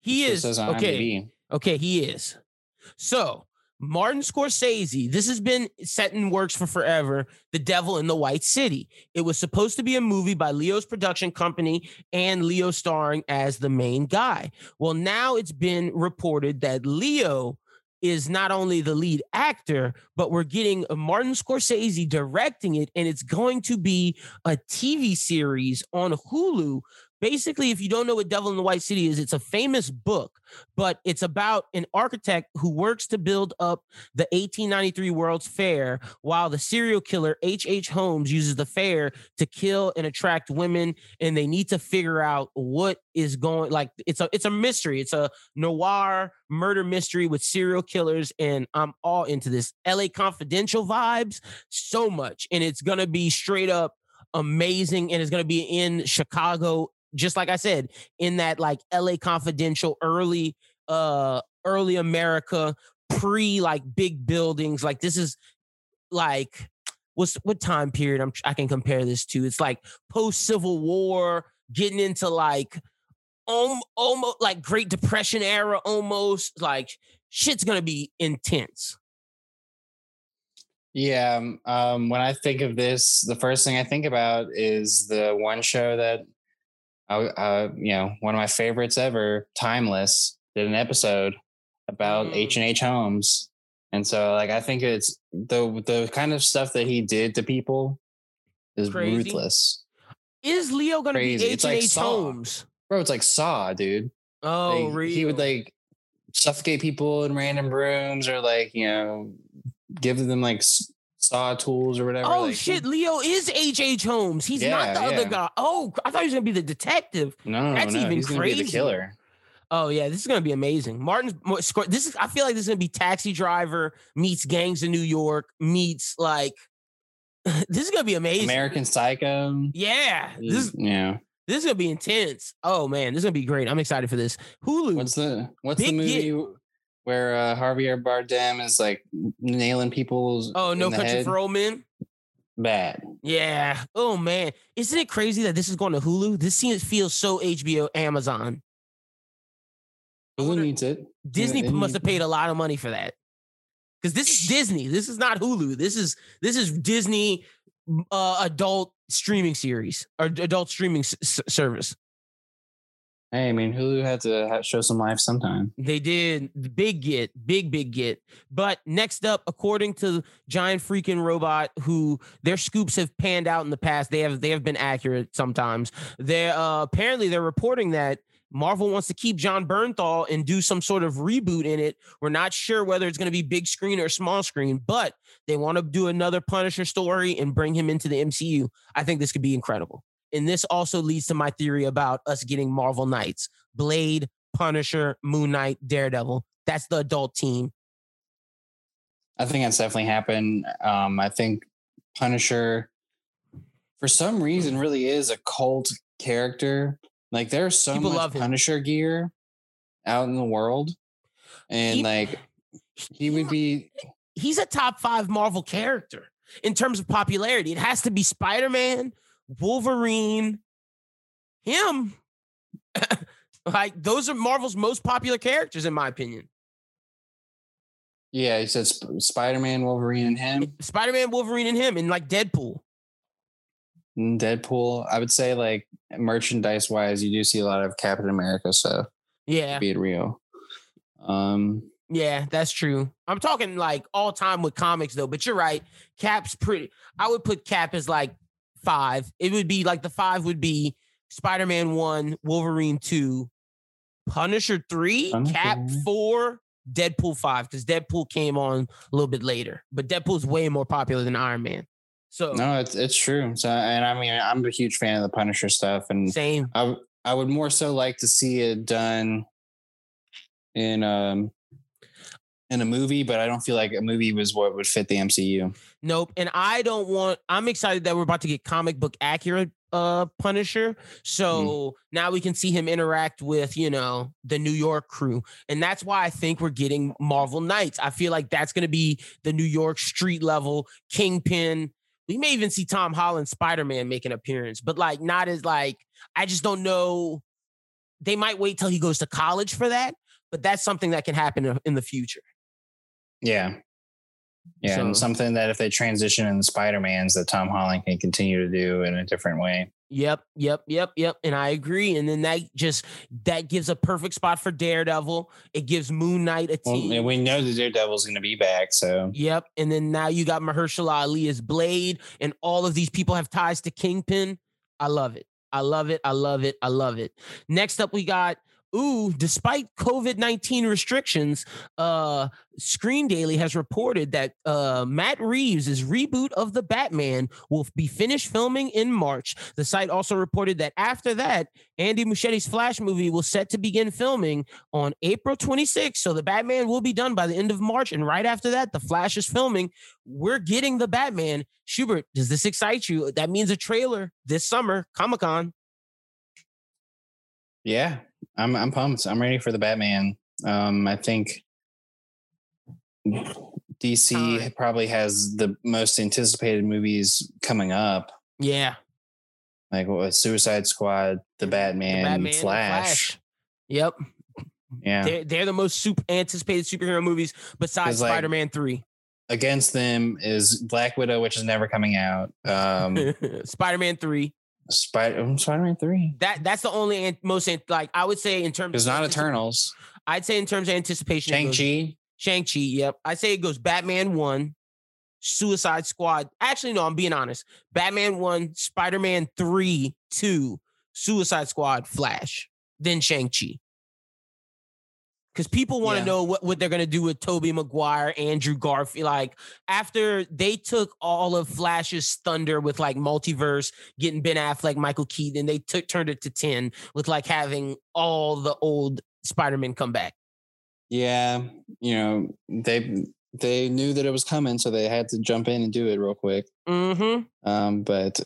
He is okay. I M D B. Okay, he is. So, Martin Scorsese, this has been set in works for forever, The Devil in the White City. It was supposed to be a movie by Leo's production company and Leo starring as the main guy. Well, now it's been reported that Leo is not only the lead actor, but we're getting Martin Scorsese directing it, and it's going to be a T V series on Hulu. Basically, if you don't know what Devil in the White City is, it's a famous book, but it's about an architect who works to build up the eighteen ninety-three World's Fair while the serial killer H H Holmes uses the fair to kill and attract women, and they need to figure out what is going, like, it's a it's a mystery. It's a noir murder mystery with serial killers, and I'm all into this. L A Confidential vibes so much, and it's going to be straight up amazing, and it's going to be in Chicago. Just like I said, in that like L A Confidential, early, uh, early America, pre like big buildings. Like this is like what's what time period I'm I can compare this to? It's like post Civil War, getting into like um, almost like Great Depression era, almost like shit's gonna be intense. Yeah, um, when I think of this, the first thing I think about is the one show that. Uh, you know, one of my favorites ever, Timeless, did an episode about H and H Holmes. And so, like, I think it's the the kind of stuff that he did to people is Crazy. Ruthless. Is Leo going to be H and H like Holmes? Bro, it's like Saw, dude. Oh, like, really? He would, like, suffocate people in random rooms or, like, you know, give them, like, saw tools or whatever. Oh, like, shit. Leo is H H Holmes. He's yeah, not the yeah. other guy. Oh, I thought he was going to be the detective. No, that's no, even he's crazy. Be the killer. Oh, yeah. This is going to be amazing. Martin's this is, I feel like this is going to be Taxi Driver meets Gangs of New York meets like, this is going to be amazing. American Psycho. Yeah. This, yeah. This is going to be intense. Oh, man. This is going to be great. I'm excited for this. Hulu. What's the, what's the movie? Hit. Where uh, Javier Bardem is like nailing people's. Oh, No Country head. For Old Men. Bad. Yeah. Oh man, isn't it crazy that this is going to Hulu? This scene feels so H B O, Amazon. Hulu needs it. Disney it, it must have paid a lot of money for that, because this is Disney. This is not Hulu. This is this is Disney uh, adult streaming series or adult streaming s- service. Hey, I mean, Hulu had to show some life sometime. They did. Big get. Big, big get. But next up, according to Giant Freaking Robot, who their scoops have panned out in the past, they have they have been accurate sometimes. They're, uh, apparently, they're reporting that Marvel wants to keep Jon Bernthal and do some sort of reboot in it. We're not sure whether it's going to be big screen or small screen, but they want to do another Punisher story and bring him into the M C U. I think this could be incredible. And this also leads to my theory about us getting Marvel Knights. Blade, Punisher, Moon Knight, Daredevil. That's the adult team. I think that's definitely happened. Um, I think Punisher, for some reason, really is a cult character. Like, there's so People much love Punisher gear out in the world. And, he, like, he would be... He's a top five Marvel character in terms of popularity. It has to be Spider-Man, Wolverine, him. Like, those are Marvel's most popular characters, in my opinion. Yeah, he said Sp- Spider-Man, Wolverine, and him. Spider-Man, Wolverine, and him, and, like, Deadpool. Deadpool, I would say, like, merchandise-wise, you do see a lot of Captain America, so yeah, be it real. Um... Yeah, that's true. I'm talking, like, all time with comics, though, but you're right. Cap's pretty... I would put Cap as, like, five. It would be like the five would be Spider-Man one, Wolverine two, Punisher three, Punisher. Cap four, Deadpool five, because Deadpool came on a little bit later, but Deadpool's way more popular than Iron Man. So no, it's it's true. So, and I mean, I'm a huge fan of the Punisher stuff, and same. I I would more so like to see it done in um in a movie, but I don't feel like a movie was what would fit the M C U. Nope. And I don't want, I'm excited that we're about to get comic book accurate uh Punisher. So mm. now we can see him interact with, you know, the New York crew. And that's why I think we're getting Marvel Knights. I feel like that's going to be the New York street level Kingpin. We may even see Tom Holland Spider-Man make an appearance, but like not as like, I just don't know. They might wait till he goes to college for that, but that's something that can happen in the future. Yeah. Yeah. So, and something that if they transition in the Spider-Mans that Tom Holland can continue to do in a different way. Yep. Yep. Yep. Yep. And I agree. And then that just, that gives a perfect spot for Daredevil. It gives Moon Knight a team. Well, we know the Daredevil's going to be back. So. Yep. And then now you got Mahershala Ali as Blade, and all of these people have ties to Kingpin. I love it. I love it. I love it. I love it. Next up, we got, ooh, despite COVID nineteen restrictions, uh, Screen Daily has reported that uh, Matt Reeves' reboot of The Batman will be finished filming in March. The site also reported that after that, Andy Muschietti's Flash movie will set to begin filming on April twenty-sixth. So The Batman will be done by the end of March. And right after that, The Flash is filming. We're getting The Batman. Schubert, does this excite you? That means a trailer this summer, Comic-Con. Yeah. I'm I'm pumped. I'm ready for the Batman. Um, I think D C uh, probably has the most anticipated movies coming up. Yeah. Like what, Suicide Squad, The Batman, the Batman Flash. Flash. Yep. Yeah. They're, they're the most super anticipated superhero movies besides like, Spider-Man three. Against them is Black Widow, which is never coming out. Um, Spider-Man three. Spider Spider-Man three. That that's the only an- most an- like I would say in terms. It's not Eternals. I'd say in terms of anticipation. Shang-Chi. Shang-Chi. Yep. I'd say it goes Batman one, Suicide Squad. Actually, no. I'm being honest. Batman one, Spider-Man three, two, Suicide Squad, Flash, then Shang-Chi. Because people want to yeah. know what, what they're going to do with Tobey Maguire, Andrew Garfield. Like, after they took all of Flash's thunder with, like, multiverse, getting Ben Affleck, Michael Keaton, they took turned it to ten with, like, having all the old Spider-Men come back. Yeah, you know, they they knew that it was coming, so they had to jump in and do it real quick. Mm-hmm. Um, but...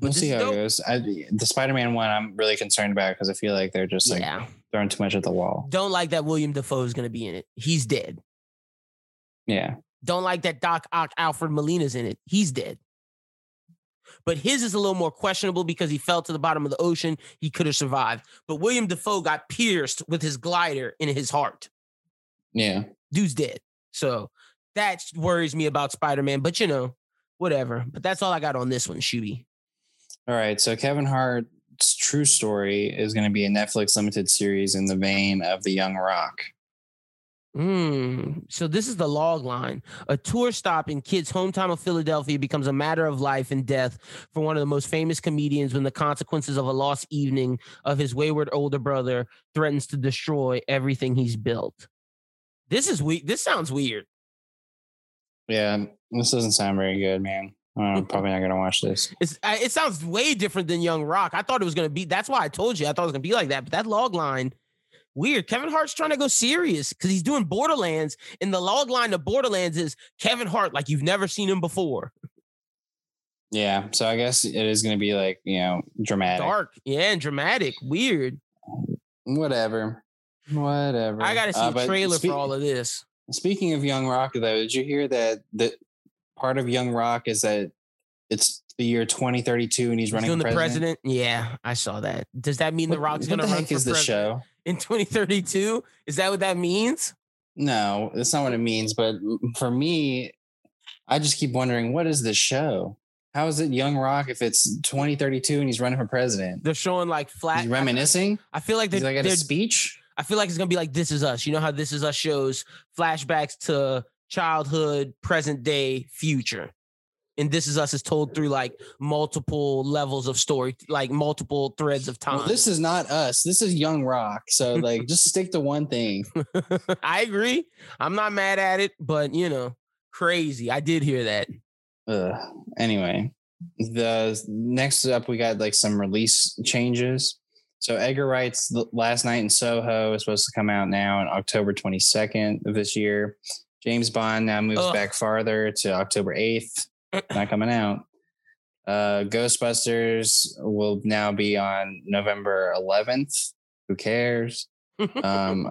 We'll see how dope. It goes. I, the Spider-Man one, I'm really concerned about because I feel like they're just like yeah. throwing too much at the wall. Don't like that William Dafoe is going to be in it. He's dead. Yeah. Don't like that Doc Ock Alfred Molina's in it. He's dead. But his is a little more questionable because he fell to the bottom of the ocean. He could have survived. But William Dafoe got pierced with his glider in his heart. Yeah. Dude's dead. So that worries me about Spider-Man. But, you know, whatever. But that's all I got on this one, Shuby. All right, so Kevin Hart's True Story is going to be a Netflix limited series in the vein of The Young Rock. Mm, so this is the log line. A tour stop in Kid's hometown of Philadelphia becomes a matter of life and death for one of the most famous comedians when the consequences of a lost evening of his wayward older brother threatens to destroy everything he's built. This is we- This sounds weird. Yeah, this doesn't sound very good, man. I'm probably not going to watch this. It's, it sounds way different than Young Rock. I thought it was going to be. That's why I told you. I thought it was going to be like that. But that log line, weird. Kevin Hart's trying to go serious because he's doing Borderlands. And the log line to Borderlands is Kevin Hart like you've never seen him before. Yeah. So I guess it is going to be like, you know, dramatic. Dark. Yeah. And dramatic. Weird. Whatever. Whatever. I got to see uh, a trailer spe- for all of this. Speaking of Young Rock, though, did you hear that the part of Young Rock is that it's the year twenty thirty-two and he's, he's running for president? president. Yeah, I saw that. Does that mean what, The Rock's going to run for is president the show? In twenty thirty-two? Is that what that means? No, that's not what it means. But for me, I just keep wondering, what is this show? How is it Young Rock if it's twenty thirty-two and he's running for president? They're showing like flat. He's reminiscing? I feel like they're, he's like at they're, a speech? I feel like it's going to be like This Is Us. You know how This Is Us shows flashbacks to childhood, present day, future. And This Is Us is told through like multiple levels of story, like multiple threads of time. Well, this is not us. This is Young Rock. So like just stick to one thing. I agree. I'm not mad at it, but you know, crazy. I did hear that. Ugh. Anyway, the next up we got like some release changes. So Edgar Wright's Last Night in Soho is supposed to come out now on October twenty-second of this year. James Bond now moves Ugh. back farther to October eighth. Not coming out. Uh, Ghostbusters will now be on November eleventh. Who cares? Um,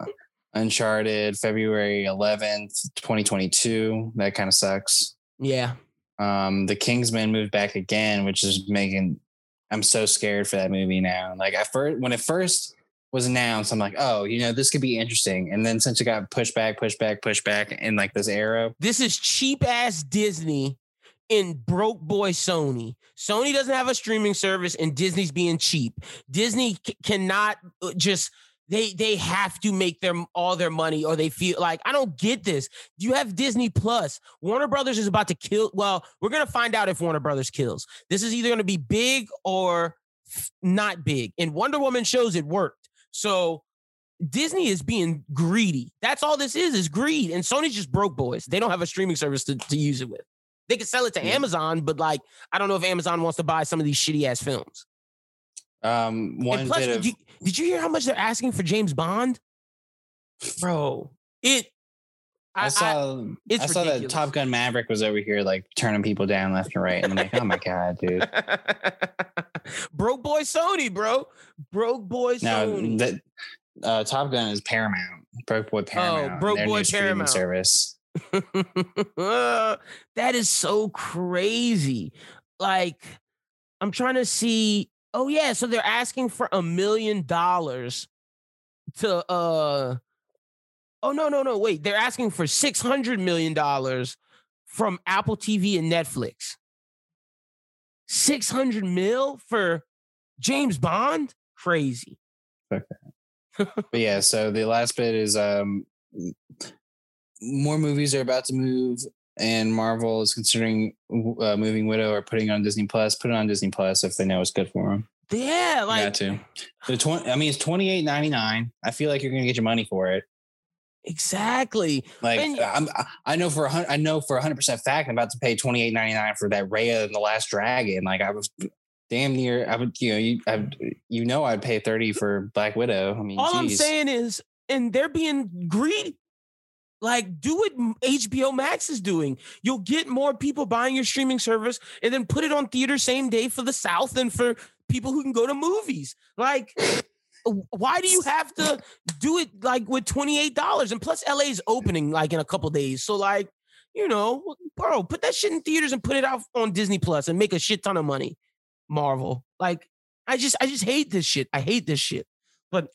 Uncharted, February eleventh, twenty twenty-two. That kind of sucks. Yeah. Um, the Kingsman moved back again, which is making... I'm so scared for that movie now. Like, I first, when it first was announced, I'm like, oh, you know, this could be interesting. And then since it got pushed back, pushed back, pushed back in like this era. This is cheap-ass Disney and broke boy Sony. Sony doesn't have a streaming service, and Disney's being cheap. Disney c- cannot just... They they have to make their all their money, or they feel like, I don't get this. You have Disney Plus. Warner Brothers is about to kill. Well, we're going to find out if Warner Brothers kills. This is either going to be big or not big. And Wonder Woman shows it worked. So Disney is being greedy. That's all this is, is greed. And Sony's just broke boys. They don't have a streaming service to, to use it with. They could sell it to yeah. Amazon, but like, I don't know if Amazon wants to buy some of these shitty ass films. Um, one plus, bit of- did, you, did you hear how much they're asking for James Bond? Bro, it. I, I saw. I, it's I saw that Top Gun Maverick was over here, like turning people down left and right, and I'm like, oh my god, dude. Broke boy Sony, bro. Broke boy Sony. No, that uh, Top Gun is Paramount. Broke boy Paramount. Oh, broke boy Paramount service. That is so crazy. Like, I'm trying to see. Oh, yeah. So they're asking for a million dollars to. Uh, oh, no, no, no. Wait, they're asking for six hundred million dollars from Apple T V and Netflix. six hundred mil for James Bond? Crazy. Okay. But yeah, so the last bit is um, more movies are about to move. And Marvel is considering uh, moving Widow or putting it on Disney Plus. Put it on Disney Plus if they know it's good for them. Yeah, like got to. The twenty. I mean, it's twenty-eight ninety-nine. I feel like you're gonna get your money for it. Exactly. Like and, I'm, I know for a I know for a hundred percent fact, I'm about to pay twenty-eight ninety-nine for that Raya and the Last Dragon. Like I was damn near. I would. You know. You. I, you know. I'd pay thirty for Black Widow. I mean, all geez. I'm saying is, and they're being greedy. Like, do what H B O Max is doing. You'll get more people buying your streaming service and then put it on theater same day for the South and for people who can go to movies. Like, why do you have to do it, like, with twenty-eight dollars? And plus, L A's opening, like, in a couple days. So, like, you know, bro, put that shit in theaters and put it out on Disney Plus and make a shit ton of money, Marvel. Like, I just, I just hate this shit. I hate this shit. But...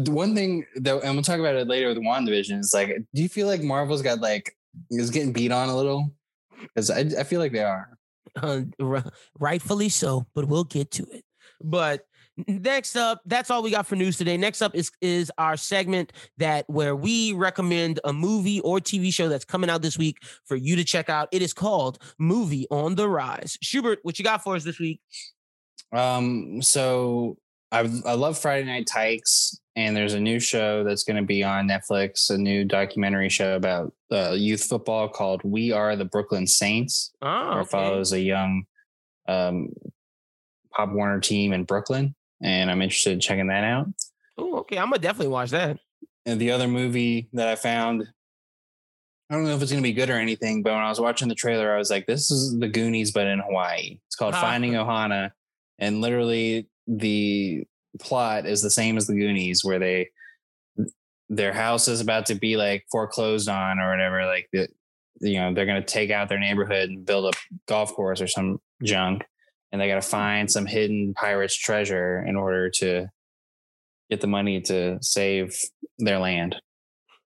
One thing though, and we'll talk about it later with WandaVision, is like, do you feel like Marvel's got like is getting beat on a little? Because I, I feel like they are, uh, r- rightfully so. But we'll get to it. But next up, that's all we got for news today. Next up is is our segment that where we recommend a movie or T V show that's coming out this week for you to check out. It is called Movie on the Rise. Schubert, what you got for us this week? Um, so. I, I love Friday Night Tykes, and there's a new show that's going to be on Netflix, a new documentary show about uh, youth football called We Are the Brooklyn Saints. Oh, okay. It follows a young um, Pop Warner team in Brooklyn, and I'm interested in checking that out. Oh, okay. I'm going to definitely watch that. And the other movie that I found, I don't know if it's going to be good or anything, but when I was watching the trailer, I was like, this is the Goonies, but in Hawaii. It's called huh. Finding Ohana, and literally... the plot is the same as the Goonies, where they their house is about to be like foreclosed on or whatever. Like the, you know, they're going to take out their neighborhood and build a golf course or some junk, and they got to find some hidden pirate's treasure in order to get the money to save their land.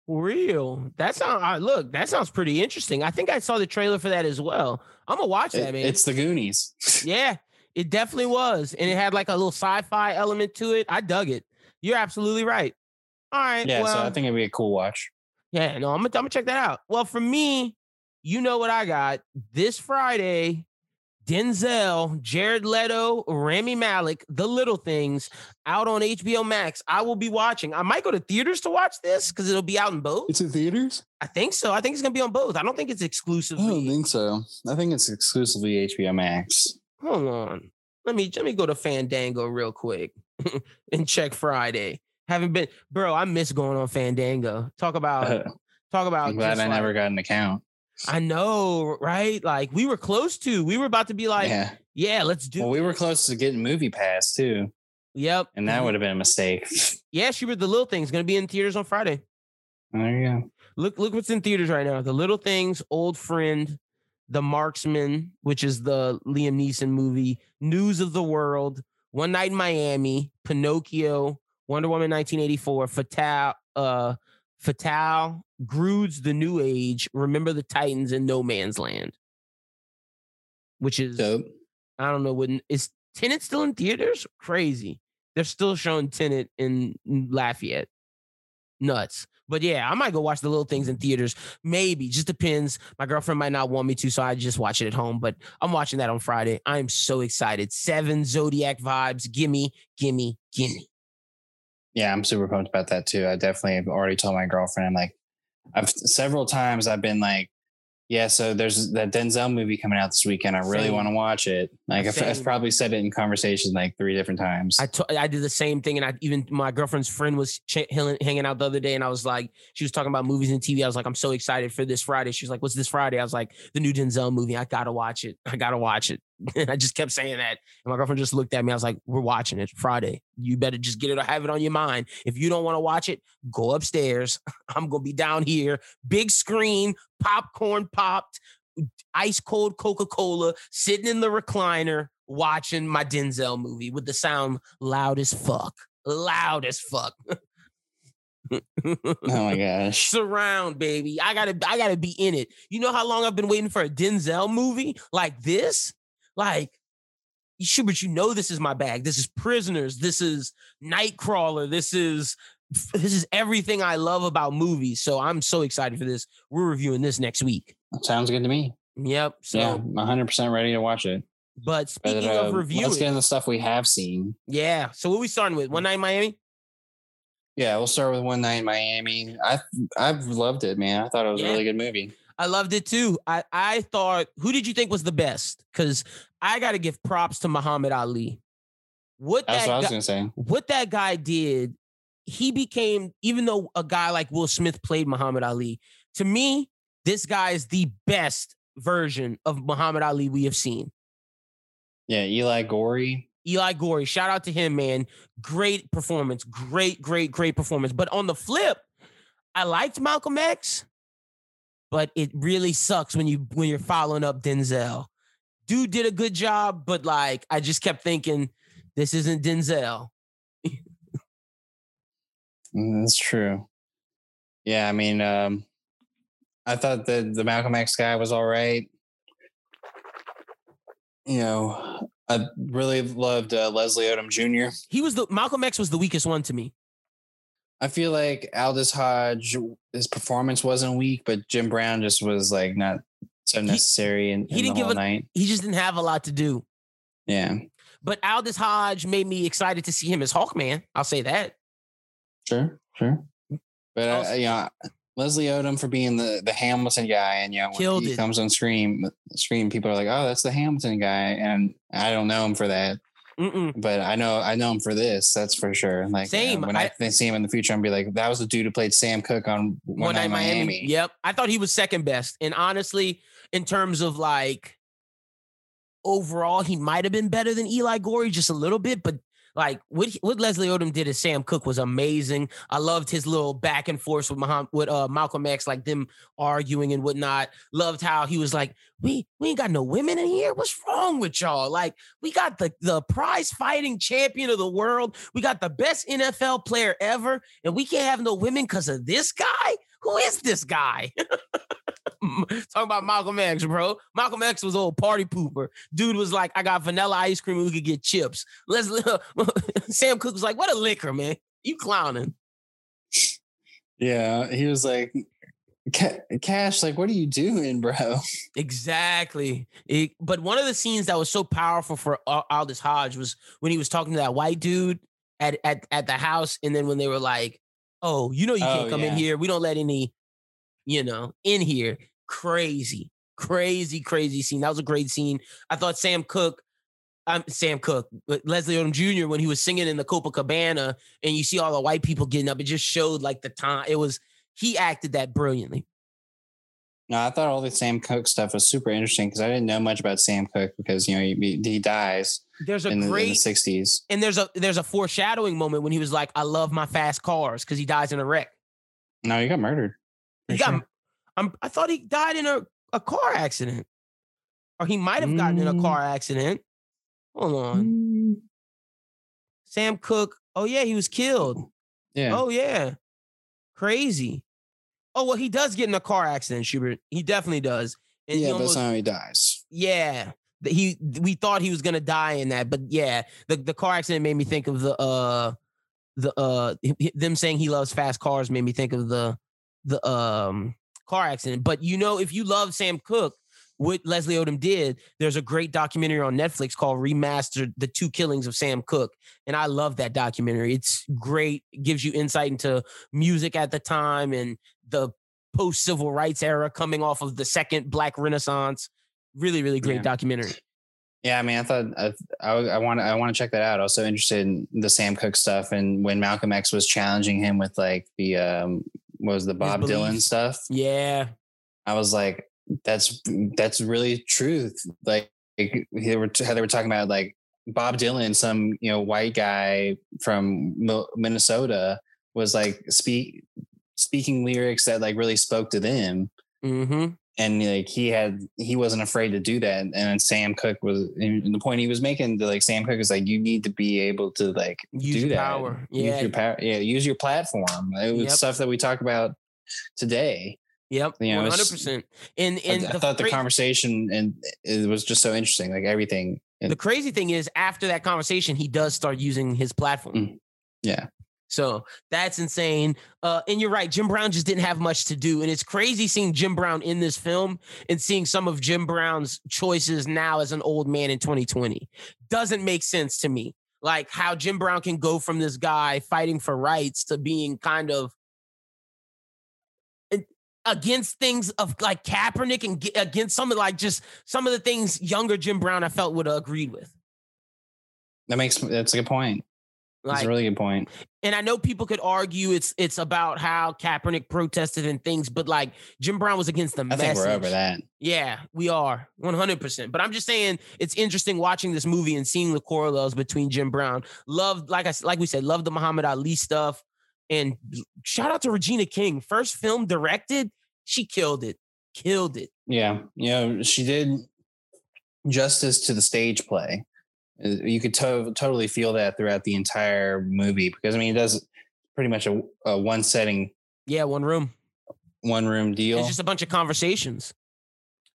Real. That sounds. Look, that sounds pretty interesting. I think I saw the trailer for that as well. I'm gonna watch that. It, man, it's the Goonies. Yeah. It definitely was. And it had like a little sci-fi element to it. I dug it. You're absolutely right. All right. Yeah, well, so I think it'd be a cool watch. Yeah, no, I'm gonna, I'm gonna check that out. Well, for me, you know what I got. This Friday, Denzel, Jared Leto, Rami Malek, The Little Things, out on H B O Max. I will be watching. I might go to theaters to watch this because it'll be out in both. It's in theaters? I think so. I think it's gonna be on both. I don't think it's exclusively. I don't think so. I think it's exclusively H B O Max. Hold on. Let me let me go to Fandango real quick and check Friday. Haven't been, bro. I miss going on Fandango. Talk about uh, talk about. I'm glad I like, never got an account. I know, right? Like we were close to. We were about to be like, yeah, yeah let's do. Well, this. We were close to getting Movie Pass too. Yep. And that would have been a mistake. Yeah, Schubert, The Little Things going to be in theaters on Friday. There you go. Look, look what's in theaters right now. The Little Things, Old Friend, The Marksman, which is the Liam Neeson movie, News of the World, One Night in Miami, Pinocchio, Wonder Woman nineteen eighty-four, Fatale, uh, Fatale, Grood's The New Age, Remember the Titans, and No Man's Land, which is, dope. I don't know, when, is Tenet still in theaters? Crazy. They're still showing Tenet in Lafayette. Nuts. But yeah, I might go watch The Little Things in theaters. Maybe. Just depends. My girlfriend might not want me to, so I just watch it at home. But I'm watching that on Friday. I am so excited. Seven Zodiac vibes. Gimme, gimme, gimme. Yeah, I'm super pumped about that too. I definitely have already told my girlfriend. I'm like, I've several times I've been like, yeah, so there's that Denzel movie coming out this weekend. I really want to watch it. Like I've, I've probably said it in conversation like three different times. I, t- I did the same thing. And I even my girlfriend's friend was ch- hanging out the other day. And I was like, she was talking about movies and T V. I was like, I'm so excited for this Friday. She was like, what's this Friday? I was like, the new Denzel movie. I got to watch it. I got to watch it. And I just kept saying that. And my girlfriend just looked at me. I was like, we're watching it Friday. You better just get it or have it on your mind. If you don't want to watch it, go upstairs. I'm going to be down here. Big screen, popcorn popped, ice cold Coca-Cola, sitting in the recliner, watching my Denzel movie with the sound loud as fuck. Loud as fuck. Oh my gosh. Surround, baby. I gotta I gotta be in it. You know how long I've been waiting for a Denzel movie like this? Like, Schubert, you know this is my bag. This is Prisoners. This is Nightcrawler. This is this is everything I love about movies. So I'm so excited for this. We're reviewing this next week. That sounds good to me. Yep. So yeah, I'm one hundred percent ready to watch it. But speaking but, uh, of reviewing, let's get into the stuff we have seen. Yeah. So what are we starting with? One Night in Miami? Yeah, we'll start with One Night in Miami. I I've loved it, man. I thought it was yeah. a really good movie. I loved it too. I, I thought, who did you think was the best? Because I got to give props to Muhammad Ali. What That's that what I was going to say. What that guy did, he became, even though a guy like Will Smith played Muhammad Ali, to me, this guy is the best version of Muhammad Ali we have seen. Yeah, Eli Gorey. Eli Gorey, shout out to him, man. Great performance. Great, great, great performance. But on the flip, I liked Malcolm X, but it really sucks when, you, when you're following up Denzel. Dude did a good job, but like I just kept thinking, this isn't Denzel. That's true. Yeah, I mean, um, I thought that the Malcolm X guy was all right. You know, I really loved uh, Leslie Odom Junior He was the Malcolm X was the weakest one to me. I feel like Aldous Hodge, his performance wasn't weak, but Jim Brown just was like not so necessary. He, in, in he didn't the whole give a, night. He just didn't have a lot to do. Yeah, but Aldous Hodge made me excited to see him as Hawkman. I'll say that. Sure, sure. But I, you know, Leslie Odom for being the, the Hamilton guy, and you know, when he it. comes on screen, screen people are like, "Oh, that's the Hamilton guy," and I don't know him for that, Mm-mm. but I know I know him for this. That's for sure. Like Same. Uh, when I, I see him in the future, I'm be like, "That was the dude who played Sam Cooke on One, One Night in Miami. Miami." Yep, I thought he was second best, and honestly, in terms of like overall, he might have been better than Eli Gorey just a little bit, but. Like, what, what Leslie Odom did as Sam Cooke was amazing. I loved his little back and forth with Muhammad, with uh, Malcolm X, like them arguing and whatnot. Loved how he was like, we we ain't got no women in here. What's wrong with y'all? Like, we got the, the prize fighting champion of the world. We got the best N F L player ever. And we can't have no women because of this guy? Who is this guy? Talking about Malcolm X, bro. Malcolm X was old party pooper. Dude was like, I got vanilla ice cream and we could get chips. Let's. Sam Cooke was like, what a liquor, man. You clowning. Yeah, he was like, Cash, like, what are you doing, bro? Exactly. It, but one of the scenes that was so powerful for Aldous Hodge was when he was talking to that white dude at, at, at the house. And then when they were like, oh, you know you can't oh, come yeah. in here. We don't let any... You know, in here, crazy, crazy, crazy scene. That was a great scene. I thought Sam Cooke um, Sam Cooke, Leslie Odom Junior, when he was singing in the Copacabana and you see all the white people getting up, it just showed like the time. It was, he acted that brilliantly. No, I thought all the Sam Cooke stuff was super interesting because I didn't know much about Sam Cooke because, you know, he, he dies there's a in, great, the, in the sixties. And there's a there's a foreshadowing moment when he was like, I love my fast cars, because he dies in a wreck. No, he got murdered. He got, sure. I'm, I thought he died in a, a car accident. Or he might have gotten mm. in a car accident. Hold on. Mm. Sam Cooke. Oh, yeah, he was killed. Yeah. Oh, yeah. Crazy. Oh, well, he does get in a car accident, Schubert. He definitely does. And yeah, almost, but somehow he dies. Yeah. He, we thought he was going to die in that, but yeah, the, the car accident made me think of the, uh, the, uh, them saying he loves fast cars made me think of the, the, um, car accident. But you know, if you love Sam Cooke, what Leslie Odom did, there's a great documentary on Netflix called Remastered: The Two Killings of Sam Cooke. And I love that documentary. It's great. It gives you insight into music at the time and the post-civil rights era coming off of the second Black Renaissance. Really, really great yeah. documentary. Yeah, I mean, I thought I, I, I want to I want to check that out. I was so interested in the Sam Cooke stuff. And when Malcolm X was challenging him with like the, um, what was the Bob Dylan stuff? Yeah. I was like, that's that's really truth. Like they were how they were talking about like Bob Dylan, some you know white guy from Minnesota was like speak speaking lyrics that like really spoke to them, mm-hmm. and like he had he wasn't afraid to do that. And Sam Cooke was and the point he was making to like Sam Cooke is like you need to be able to like use do your that, power. Yeah. use your power, yeah, use your platform. It was yep. stuff that we talk about today. Yep, you know, one hundred percent. And and I, I the thought cra- the conversation and it was just so interesting. Like everything. And the crazy thing is, after that conversation, he does start using his platform. Mm. Yeah. So that's insane. Uh, and you're right, Jim Brown just didn't have much to do, and it's crazy seeing Jim Brown in this film and seeing some of Jim Brown's choices now as an old man in twenty twenty. Doesn't make sense to me. Like how Jim Brown can go from this guy fighting for rights to being kind of against things of like Kaepernick and get, against some of like just some of the things younger Jim Brown I felt would have agreed with. That makes that's a good point. That's like, a really good point. And I know people could argue it's it's about how Kaepernick protested and things, but like Jim Brown was against the I message. Think we're over that. Yeah, we are one hundred percent. But I'm just saying it's interesting watching this movie and seeing the parallels between Jim Brown. Loved like I like we said, loved the Muhammad Ali stuff. And shout out to Regina King, first film directed. She killed it, killed it. Yeah, you know, she did justice to the stage play. You could to- totally feel that throughout the entire movie because I mean, it does pretty much a, a one setting. Yeah, one room, one room deal. It's just a bunch of conversations.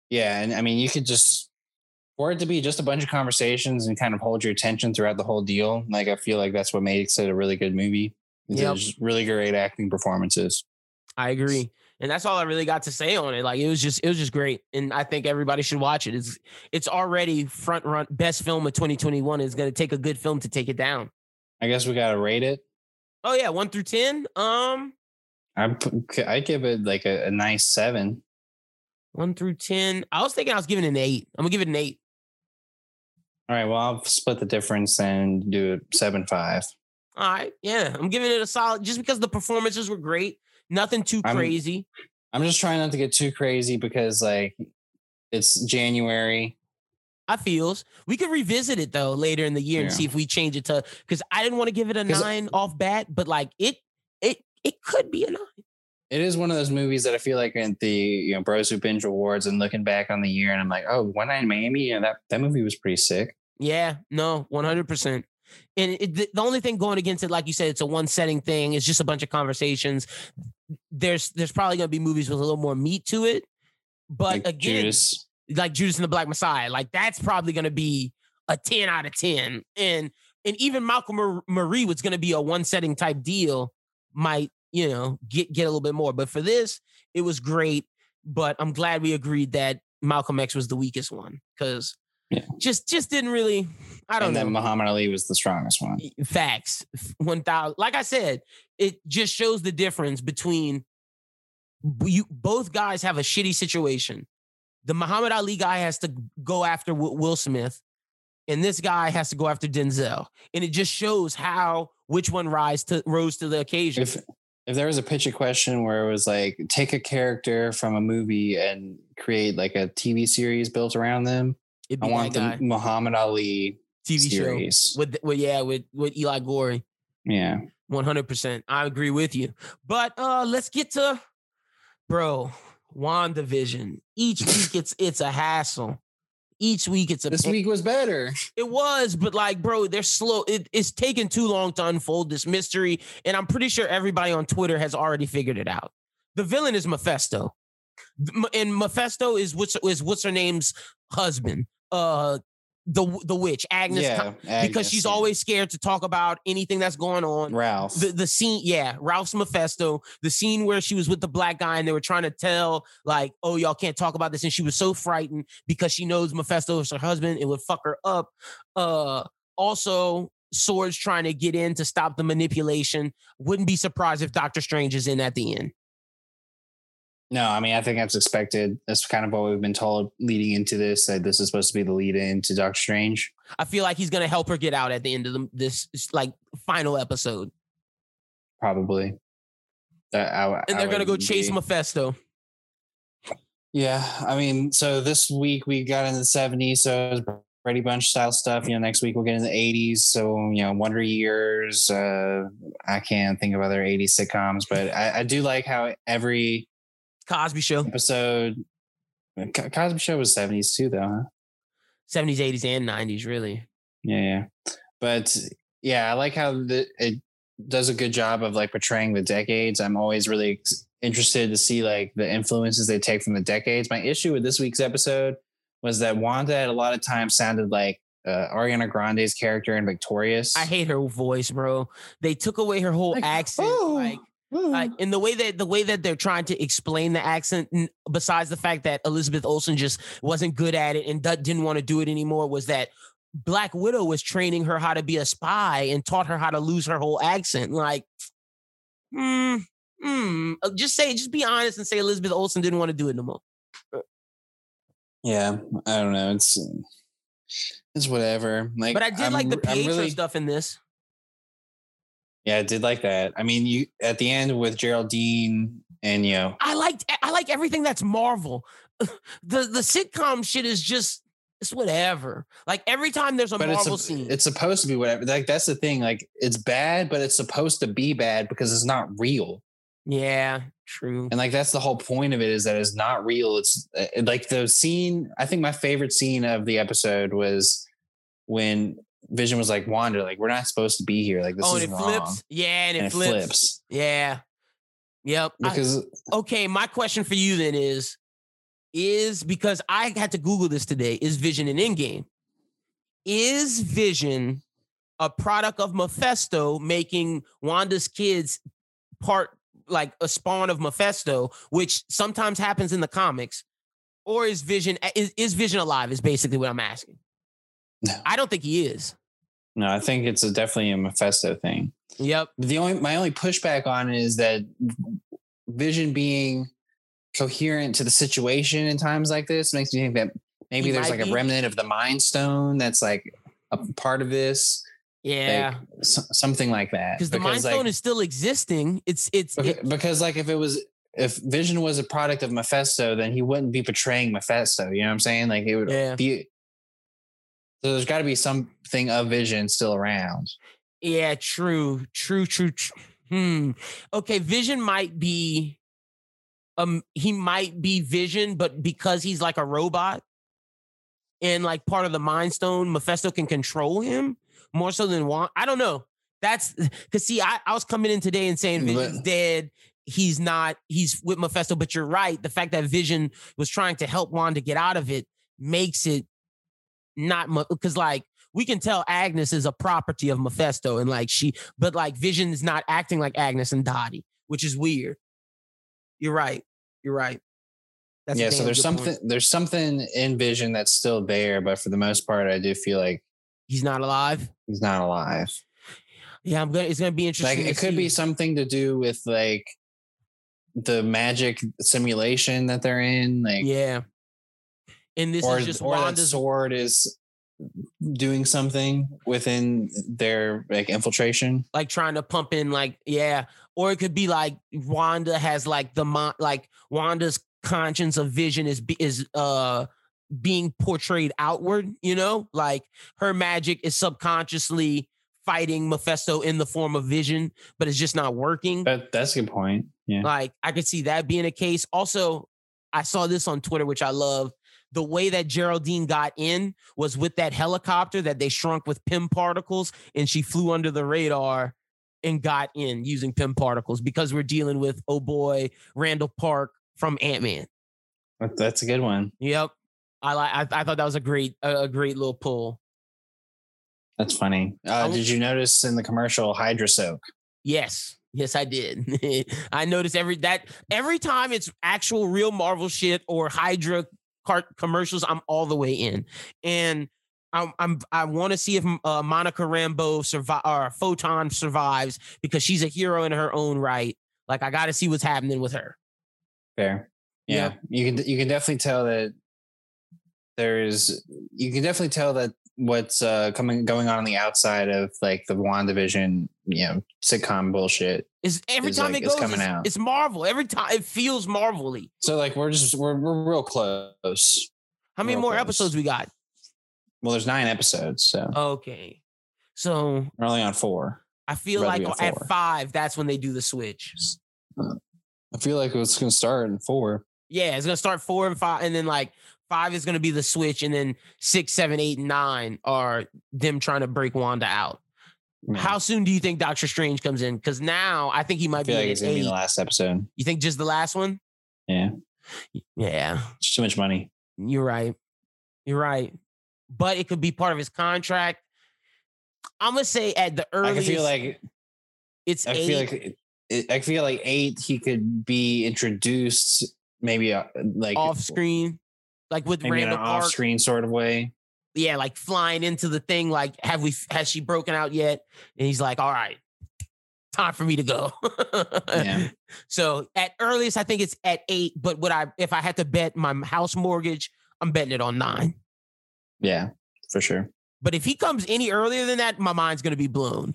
Yeah, and I mean, you could just for it to be just a bunch of conversations and kind of hold your attention throughout the whole deal. Like I feel like that's what makes it a really good movie. Yeah, just really great acting performances. I agree. And that's all I really got to say on it. Like it was just it was just great. And I think everybody should watch it. It's it's already front run best film of twenty twenty-one. It's gonna take a good film to take it down. I guess we gotta rate it. Oh yeah, one through ten. Um I I give it like a, a nice seven. One through ten. I was thinking I was giving it an eight. I'm gonna give it an eight. All right, well, I'll split the difference and do it seven five. All right. Yeah. I'm giving it a solid just because the performances were great. Nothing too crazy. I'm, I'm just trying not to get too crazy because like it's January. I feels we could revisit it though later in the year yeah. and see if we change it to, cause I didn't want to give it a nine off bat, but like it, it, it could be a nine. It is one of those movies that I feel like in the, you know, Bros Who Binge awards and looking back on the year and I'm like, oh, One Night in Miami. And that, that movie was pretty sick. Yeah, no, one hundred percent. And it, the only thing going against it, like you said, it's a one setting thing. It's just a bunch of conversations. There's there's probably going to be movies with a little more meat to it. But like again, Judas. like Judas and the Black Messiah, like that's probably going to be a ten out of ten. And and even Malcolm Marie was going to be a one setting type deal might, you know, get, get a little bit more. But for this, it was great. But I'm glad we agreed that Malcolm X was the weakest one because yeah. just just didn't really... I don't and know. And then Muhammad Ali was the strongest one. Facts. one thousand. Like I said, it just shows the difference between you. Both guys have a shitty situation. The Muhammad Ali guy has to go after Will Smith and this guy has to go after Denzel. And it just shows how which one rise to rose to the occasion. If if there was a picture question where it was like, take a character from a movie and create like a T V series built around them, I want the Muhammad Ali T V series. show with, with yeah with with Eli Gorey. Yeah, one hundred percent. I agree with you. But uh, let's get to, bro, WandaVision. Each week it's it's a hassle. Each week it's a This week was better. It was, but like, bro, they're slow. It, it's taking too long to unfold this mystery, and I'm pretty sure everybody on Twitter has already figured it out. The villain is Mephisto. And Mephisto is what's is what's her name's husband. Uh The the witch, Agnes, yeah, Con- Agnes because she's yeah. always scared to talk about anything that's going on. Ralph. The, the scene, yeah, Ralph's Mephisto, the scene where she was with the black guy and they were trying to tell, like, oh, y'all can't talk about this. And she was so frightened because she knows Mephisto is her husband. It would fuck her up. Uh, also, Swords trying to get in to stop the manipulation. Wouldn't be surprised if Doctor Strange is in at the end. No, I mean, I think that's expected. That's kind of what we've been told leading into this, that this is supposed to be the lead in to Doctor Strange. I feel like he's going to help her get out at the end of the, this like final episode. Probably. I, I, and they're going to go chase be. Mephisto. Yeah, I mean, so this week we got into the seventies, so it was Brady Bunch style stuff. You know, next week we'll get into the eighties, so, you know, Wonder Years. Uh, I can't think of other eighties sitcoms, but I, I do like how every... Cosby Show episode. Co- Cosby Show was seventies too, though, huh? Seventies, eighties, and nineties, really. Yeah, yeah, but yeah, I like how the, it does a good job of like portraying the decades. I'm always really ex- interested to see like the influences they take from the decades. My issue with this week's episode was that Wanda, at a lot of times, sounded like uh, Ariana Grande's character in Victorious. I hate her voice, bro. They took away her whole like, accent, oh. like. Uh, and the way that the way that they're trying to explain the accent, besides the fact that Elizabeth Olsen just wasn't good at it and d- didn't want to do it anymore, was that Black Widow was training her how to be a spy and taught her how to lose her whole accent. Like, hmm, hmm. Just say, just be honest and say Elizabeth Olsen didn't want to do it no more. Yeah, I don't know. It's it's whatever. Like, but I did I'm, like the Pietro really- stuff in this. Yeah, I did like that. I mean, you at the end with Geraldine and, you know. I liked I like everything that's Marvel. The the sitcom shit is just, it's whatever. Like every time there's a but Marvel it's a, scene. It's supposed to be whatever. Like that's the thing. Like it's bad, but it's supposed to be bad because it's not real. Yeah, true. And like that's the whole point of it, is that it's not real. It's like the scene, I think my favorite scene of the episode was when Vision was like, Wanda, like, we're not supposed to be here. Like, this oh, is wrong. Oh, and it wrong. flips? Yeah, and it, and it flips. flips. Yeah. Yep. Because I, okay, my question for you then is, is, because I had to Google this today, is Vision an endgame? Is Vision a product of Mephisto making Wanda's kids part, like, a spawn of Mephisto, which sometimes happens in the comics? Or is Vision, is, is Vision alive, is basically what I'm asking. No. I don't think he is. No, I think it's a definitely a Mephisto thing. Yep. The only my only pushback on it is that Vision being coherent to the situation in times like this makes me think that maybe he there's like be. a remnant of the Mind Stone that's like a part of this. Yeah, like, so, something like that. Because the Mind Stone like, is still existing. It's it's because, it, because like if it was. If Vision was a product of Mephisto, then he wouldn't be betraying Mephisto. You know what I'm saying? Like it would yeah. be. So there's got to be something of Vision still around. Yeah, true, true, true. true. Hmm. Okay, Vision might be, um, he might be Vision, but because he's like a robot and like part of the Mind Stone, Mephisto can control him more so than Wanda. I don't know. That's because see, I, I was coming in today and saying Vision's but- dead. He's not. He's with Mephisto. But you're right. The fact that Vision was trying to help Wanda get out of it makes it. Not much, because like we can tell Agnes is a property of Mephisto, and like she, but like Vision is not acting like Agnes and Dottie, which is weird. You're right. You're right. That's yeah. So there's something. Point. There's something in Vision that's still there, but for the most part, I do feel like he's not alive. He's not alive. Yeah, I'm gonna. It's gonna be interesting. Like it could see. be something to do with like the magic simulation that they're in. Like yeah. And this or, is just Wanda's sword is doing something within their like infiltration, like trying to pump in like, yeah, or it could be like Wanda has like the mon- like Wanda's conscience of vision is is uh being portrayed outward, you know, like her magic is subconsciously fighting Mephisto in the form of Vision, but it's just not working. That, that's a good point. Yeah, like I could see that being a case. Also, I saw this on Twitter, which I love. The way that Geraldine got in was with that helicopter that they shrunk with P I M particles, and she flew under the radar and got in using P I M particles, because we're dealing with, oh boy, Randall Park from Ant-Man. That's a good one. Yep. I I, I thought that was a great a great little pull. That's funny. Uh, did you notice in the commercial Hydra Soak? Yes. Yes, I did. I noticed every that every time it's actual real Marvel shit or Hydra cart commercials, I'm all the way in, and I'm, I'm I want to see if uh, Monica Rambeau survive or Photon survives, because she's a hero in her own right. Like I got to see what's happening with her. Fair, yeah. yeah. You can you can definitely tell that there is. You can definitely tell that what's uh, coming going on on the outside of like the WandaVision, you know, sitcom bullshit. Is every is time like, it goes, it's, coming it's, out. It's Marvel. Every time it feels Marvel-y. So like we're just we're we're real close. How many real more close. episodes we got? Well, there's nine episodes. So okay, so we're only on four. I feel like at five, that's when they do the switch. I feel like it's gonna start in four. Yeah, it's gonna start four and five, and then like five is gonna be the switch, and then six, seven, eight, nine are them trying to break Wanda out. No. How soon do you think Doctor Strange comes in? Because now I think he might I feel be like it's gonna be the last episode. You think just the last one? Yeah. Yeah. It's too much money. You're right. You're right. But it could be part of his contract. I'm gonna say at the earliest. I feel like it's. I eight. feel like it, I feel like eight. He could be introduced maybe uh, like off screen, like with maybe Randall in an off screen sort of way. Yeah, like flying into the thing, like, have we, has she broken out yet? And he's like, all right, time for me to go. Yeah. So at earliest, I think it's at eight, but would I, if I had to bet my house mortgage, I'm betting it on nine. Yeah, for sure. But if he comes any earlier than that, my mind's going to be blown.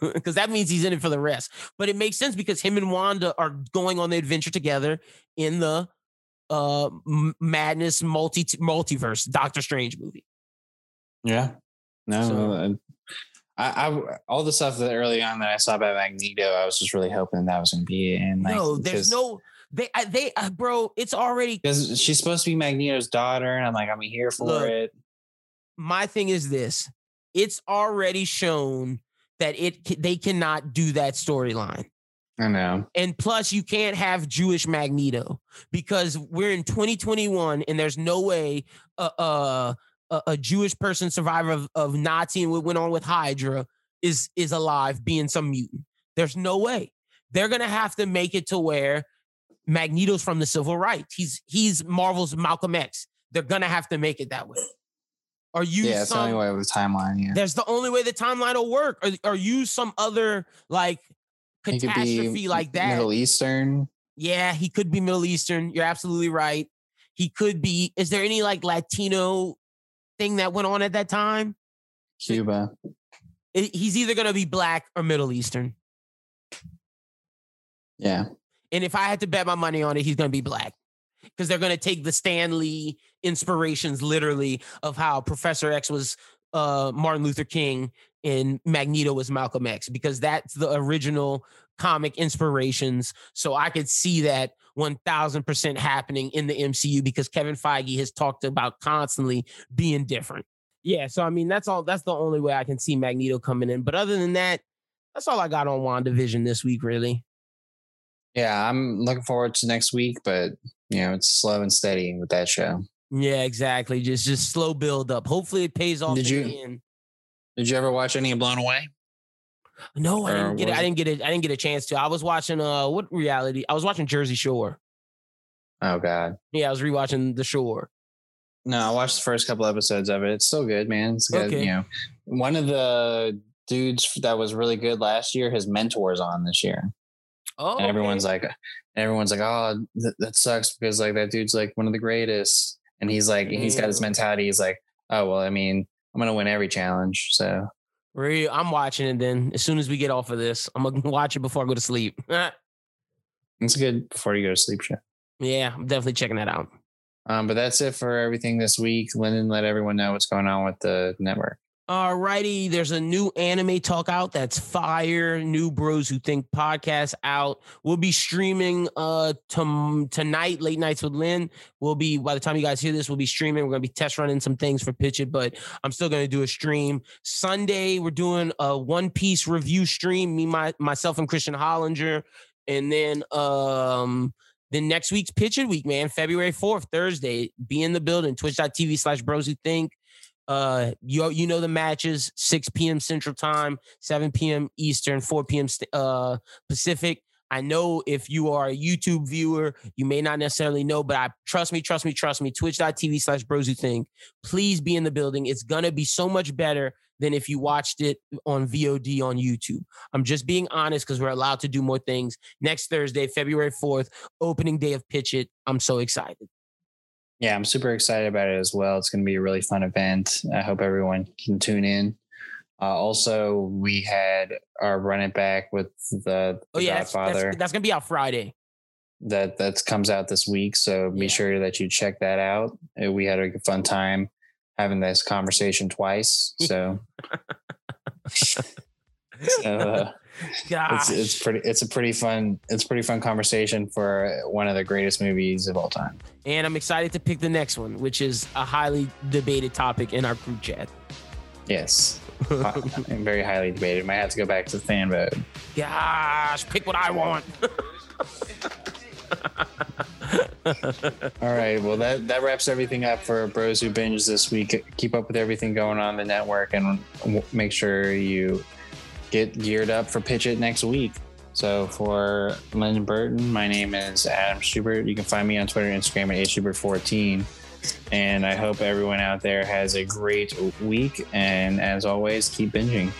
Because that means he's in it for the rest. But it makes sense because him and Wanda are going on the adventure together in the uh madness multi multiverse Doctor Strange movie. Yeah, no, so. I, I all the stuff that early on that I saw about Magneto, I was just really hoping that was gonna be it. And like, no, there's no they they uh, bro, it's already because she's supposed to be Magneto's daughter, and I'm like, I'm here for look, it. My thing is this: it's already shown that it they cannot do that storyline. I know. And plus, you can't have Jewish Magneto because we're in twenty twenty-one and there's no way a, a, a Jewish person, survivor of, of Nazi and what went on with Hydra, is, is alive being some mutant. There's no way. They're going to have to make it to where Magneto's from the civil rights. He's he's Marvel's Malcolm X. They're going to have to make it that way. Or use yeah, it's some, the only way with the timeline. Yeah. That's the only way the timeline will work. Or, or use some other, like, catastrophe like that. Middle Eastern. Yeah, he could be Middle Eastern. You're absolutely right. He could be. Is there any like Latino thing that went on at that time? Cuba. It, he's either going to be black or Middle Eastern. Yeah. And if I had to bet my money on it, he's going to be black. Because they're going to take the Stan Lee inspirations literally of how Professor X was uh, Martin Luther King and Magneto was Malcolm X, because that's the original comic inspirations. So I could see that one thousand percent happening in the M C U because Kevin Feige has talked about constantly being different. Yeah. So, I mean, that's all, that's the only way I can see Magneto coming in. But other than that, that's all I got on WandaVision this week, really. Yeah. I'm looking forward to next week, but you know, it's slow and steady with that show. Yeah, exactly. Just, just slow build up. Hopefully it pays off. Did you, end. Did you ever watch any of Blown Away? No, I didn't get it. I didn't get it. I didn't get a chance to. I was watching uh what reality? I was watching Jersey Shore. Oh God. Yeah, I was rewatching The Shore. No, I watched the first couple episodes of it. It's still good, man. It's good. Okay. You know, one of the dudes that was really good last year, his mentor's on this year. Oh. And everyone's okay. like, everyone's like, oh, th- that sucks because like that dude's like one of the greatest, and he's like, mm. he's got his mentality. He's like, oh, well, I mean, I'm going to win every challenge. So real, I'm watching it then. As soon as we get off of this, I'm going to watch it before I go to sleep. It's good before you go to sleep show. Yeah, I'm definitely checking that out. Um, but that's it for everything this week. Lyndon, let everyone know what's going on with the network. All righty. There's a new anime talk out. That's fire. New Bros Who Think podcast out. We'll be streaming uh tom- tonight, Late Nights with Lynn. We'll be, by the time you guys hear this, we'll be streaming. We're going to be test running some things for Pitch It, but I'm still going to do a stream. Sunday, we're doing a One Piece review stream. Me, my, myself, and Christian Hollinger. And then, um... then next week's Pitch It Week, man, February fourth, Thursday, be in the building, twitch.tv slash bros who think. Uh, you, you know the matches, six p.m. Central Time, seven p.m. Eastern, four p.m. Uh, Pacific. I know if you are a YouTube viewer, you may not necessarily know, but I trust me, trust me, trust me, twitch.tv slash bros who think. Please be in the building. It's going to be so much better than if you watched it on V O D on YouTube. I'm just being honest because we're allowed to do more things. Next Thursday, February fourth, opening day of Pitch It. I'm so excited. Yeah, I'm super excited about it as well. It's going to be a really fun event. I hope everyone can tune in. Uh, also, we had our Run It Back with the, the oh, yeah, Godfather. That's, that's, that's going to be out Friday. That that comes out this week, so be yeah. sure that you check that out. We had a fun time having this conversation twice, so, so uh, it's, it's pretty. It's a pretty fun. It's a pretty fun conversation for one of the greatest movies of all time. And I'm excited to pick the next one, which is a highly debated topic in our group chat. Yes, I'm very highly debated. Might have to go back to the fan vote. Gosh, pick what I want. All right, well that that wraps everything up for Bros Who Binge this week. Keep up with everything going on the network and make sure you get geared up for Pitch It next week. So for Lyndon Burton, my name is Adam Schubert. You can find me on Twitter and Instagram at a schubert fourteen, and I hope everyone out there has a great week, and as always, keep binging.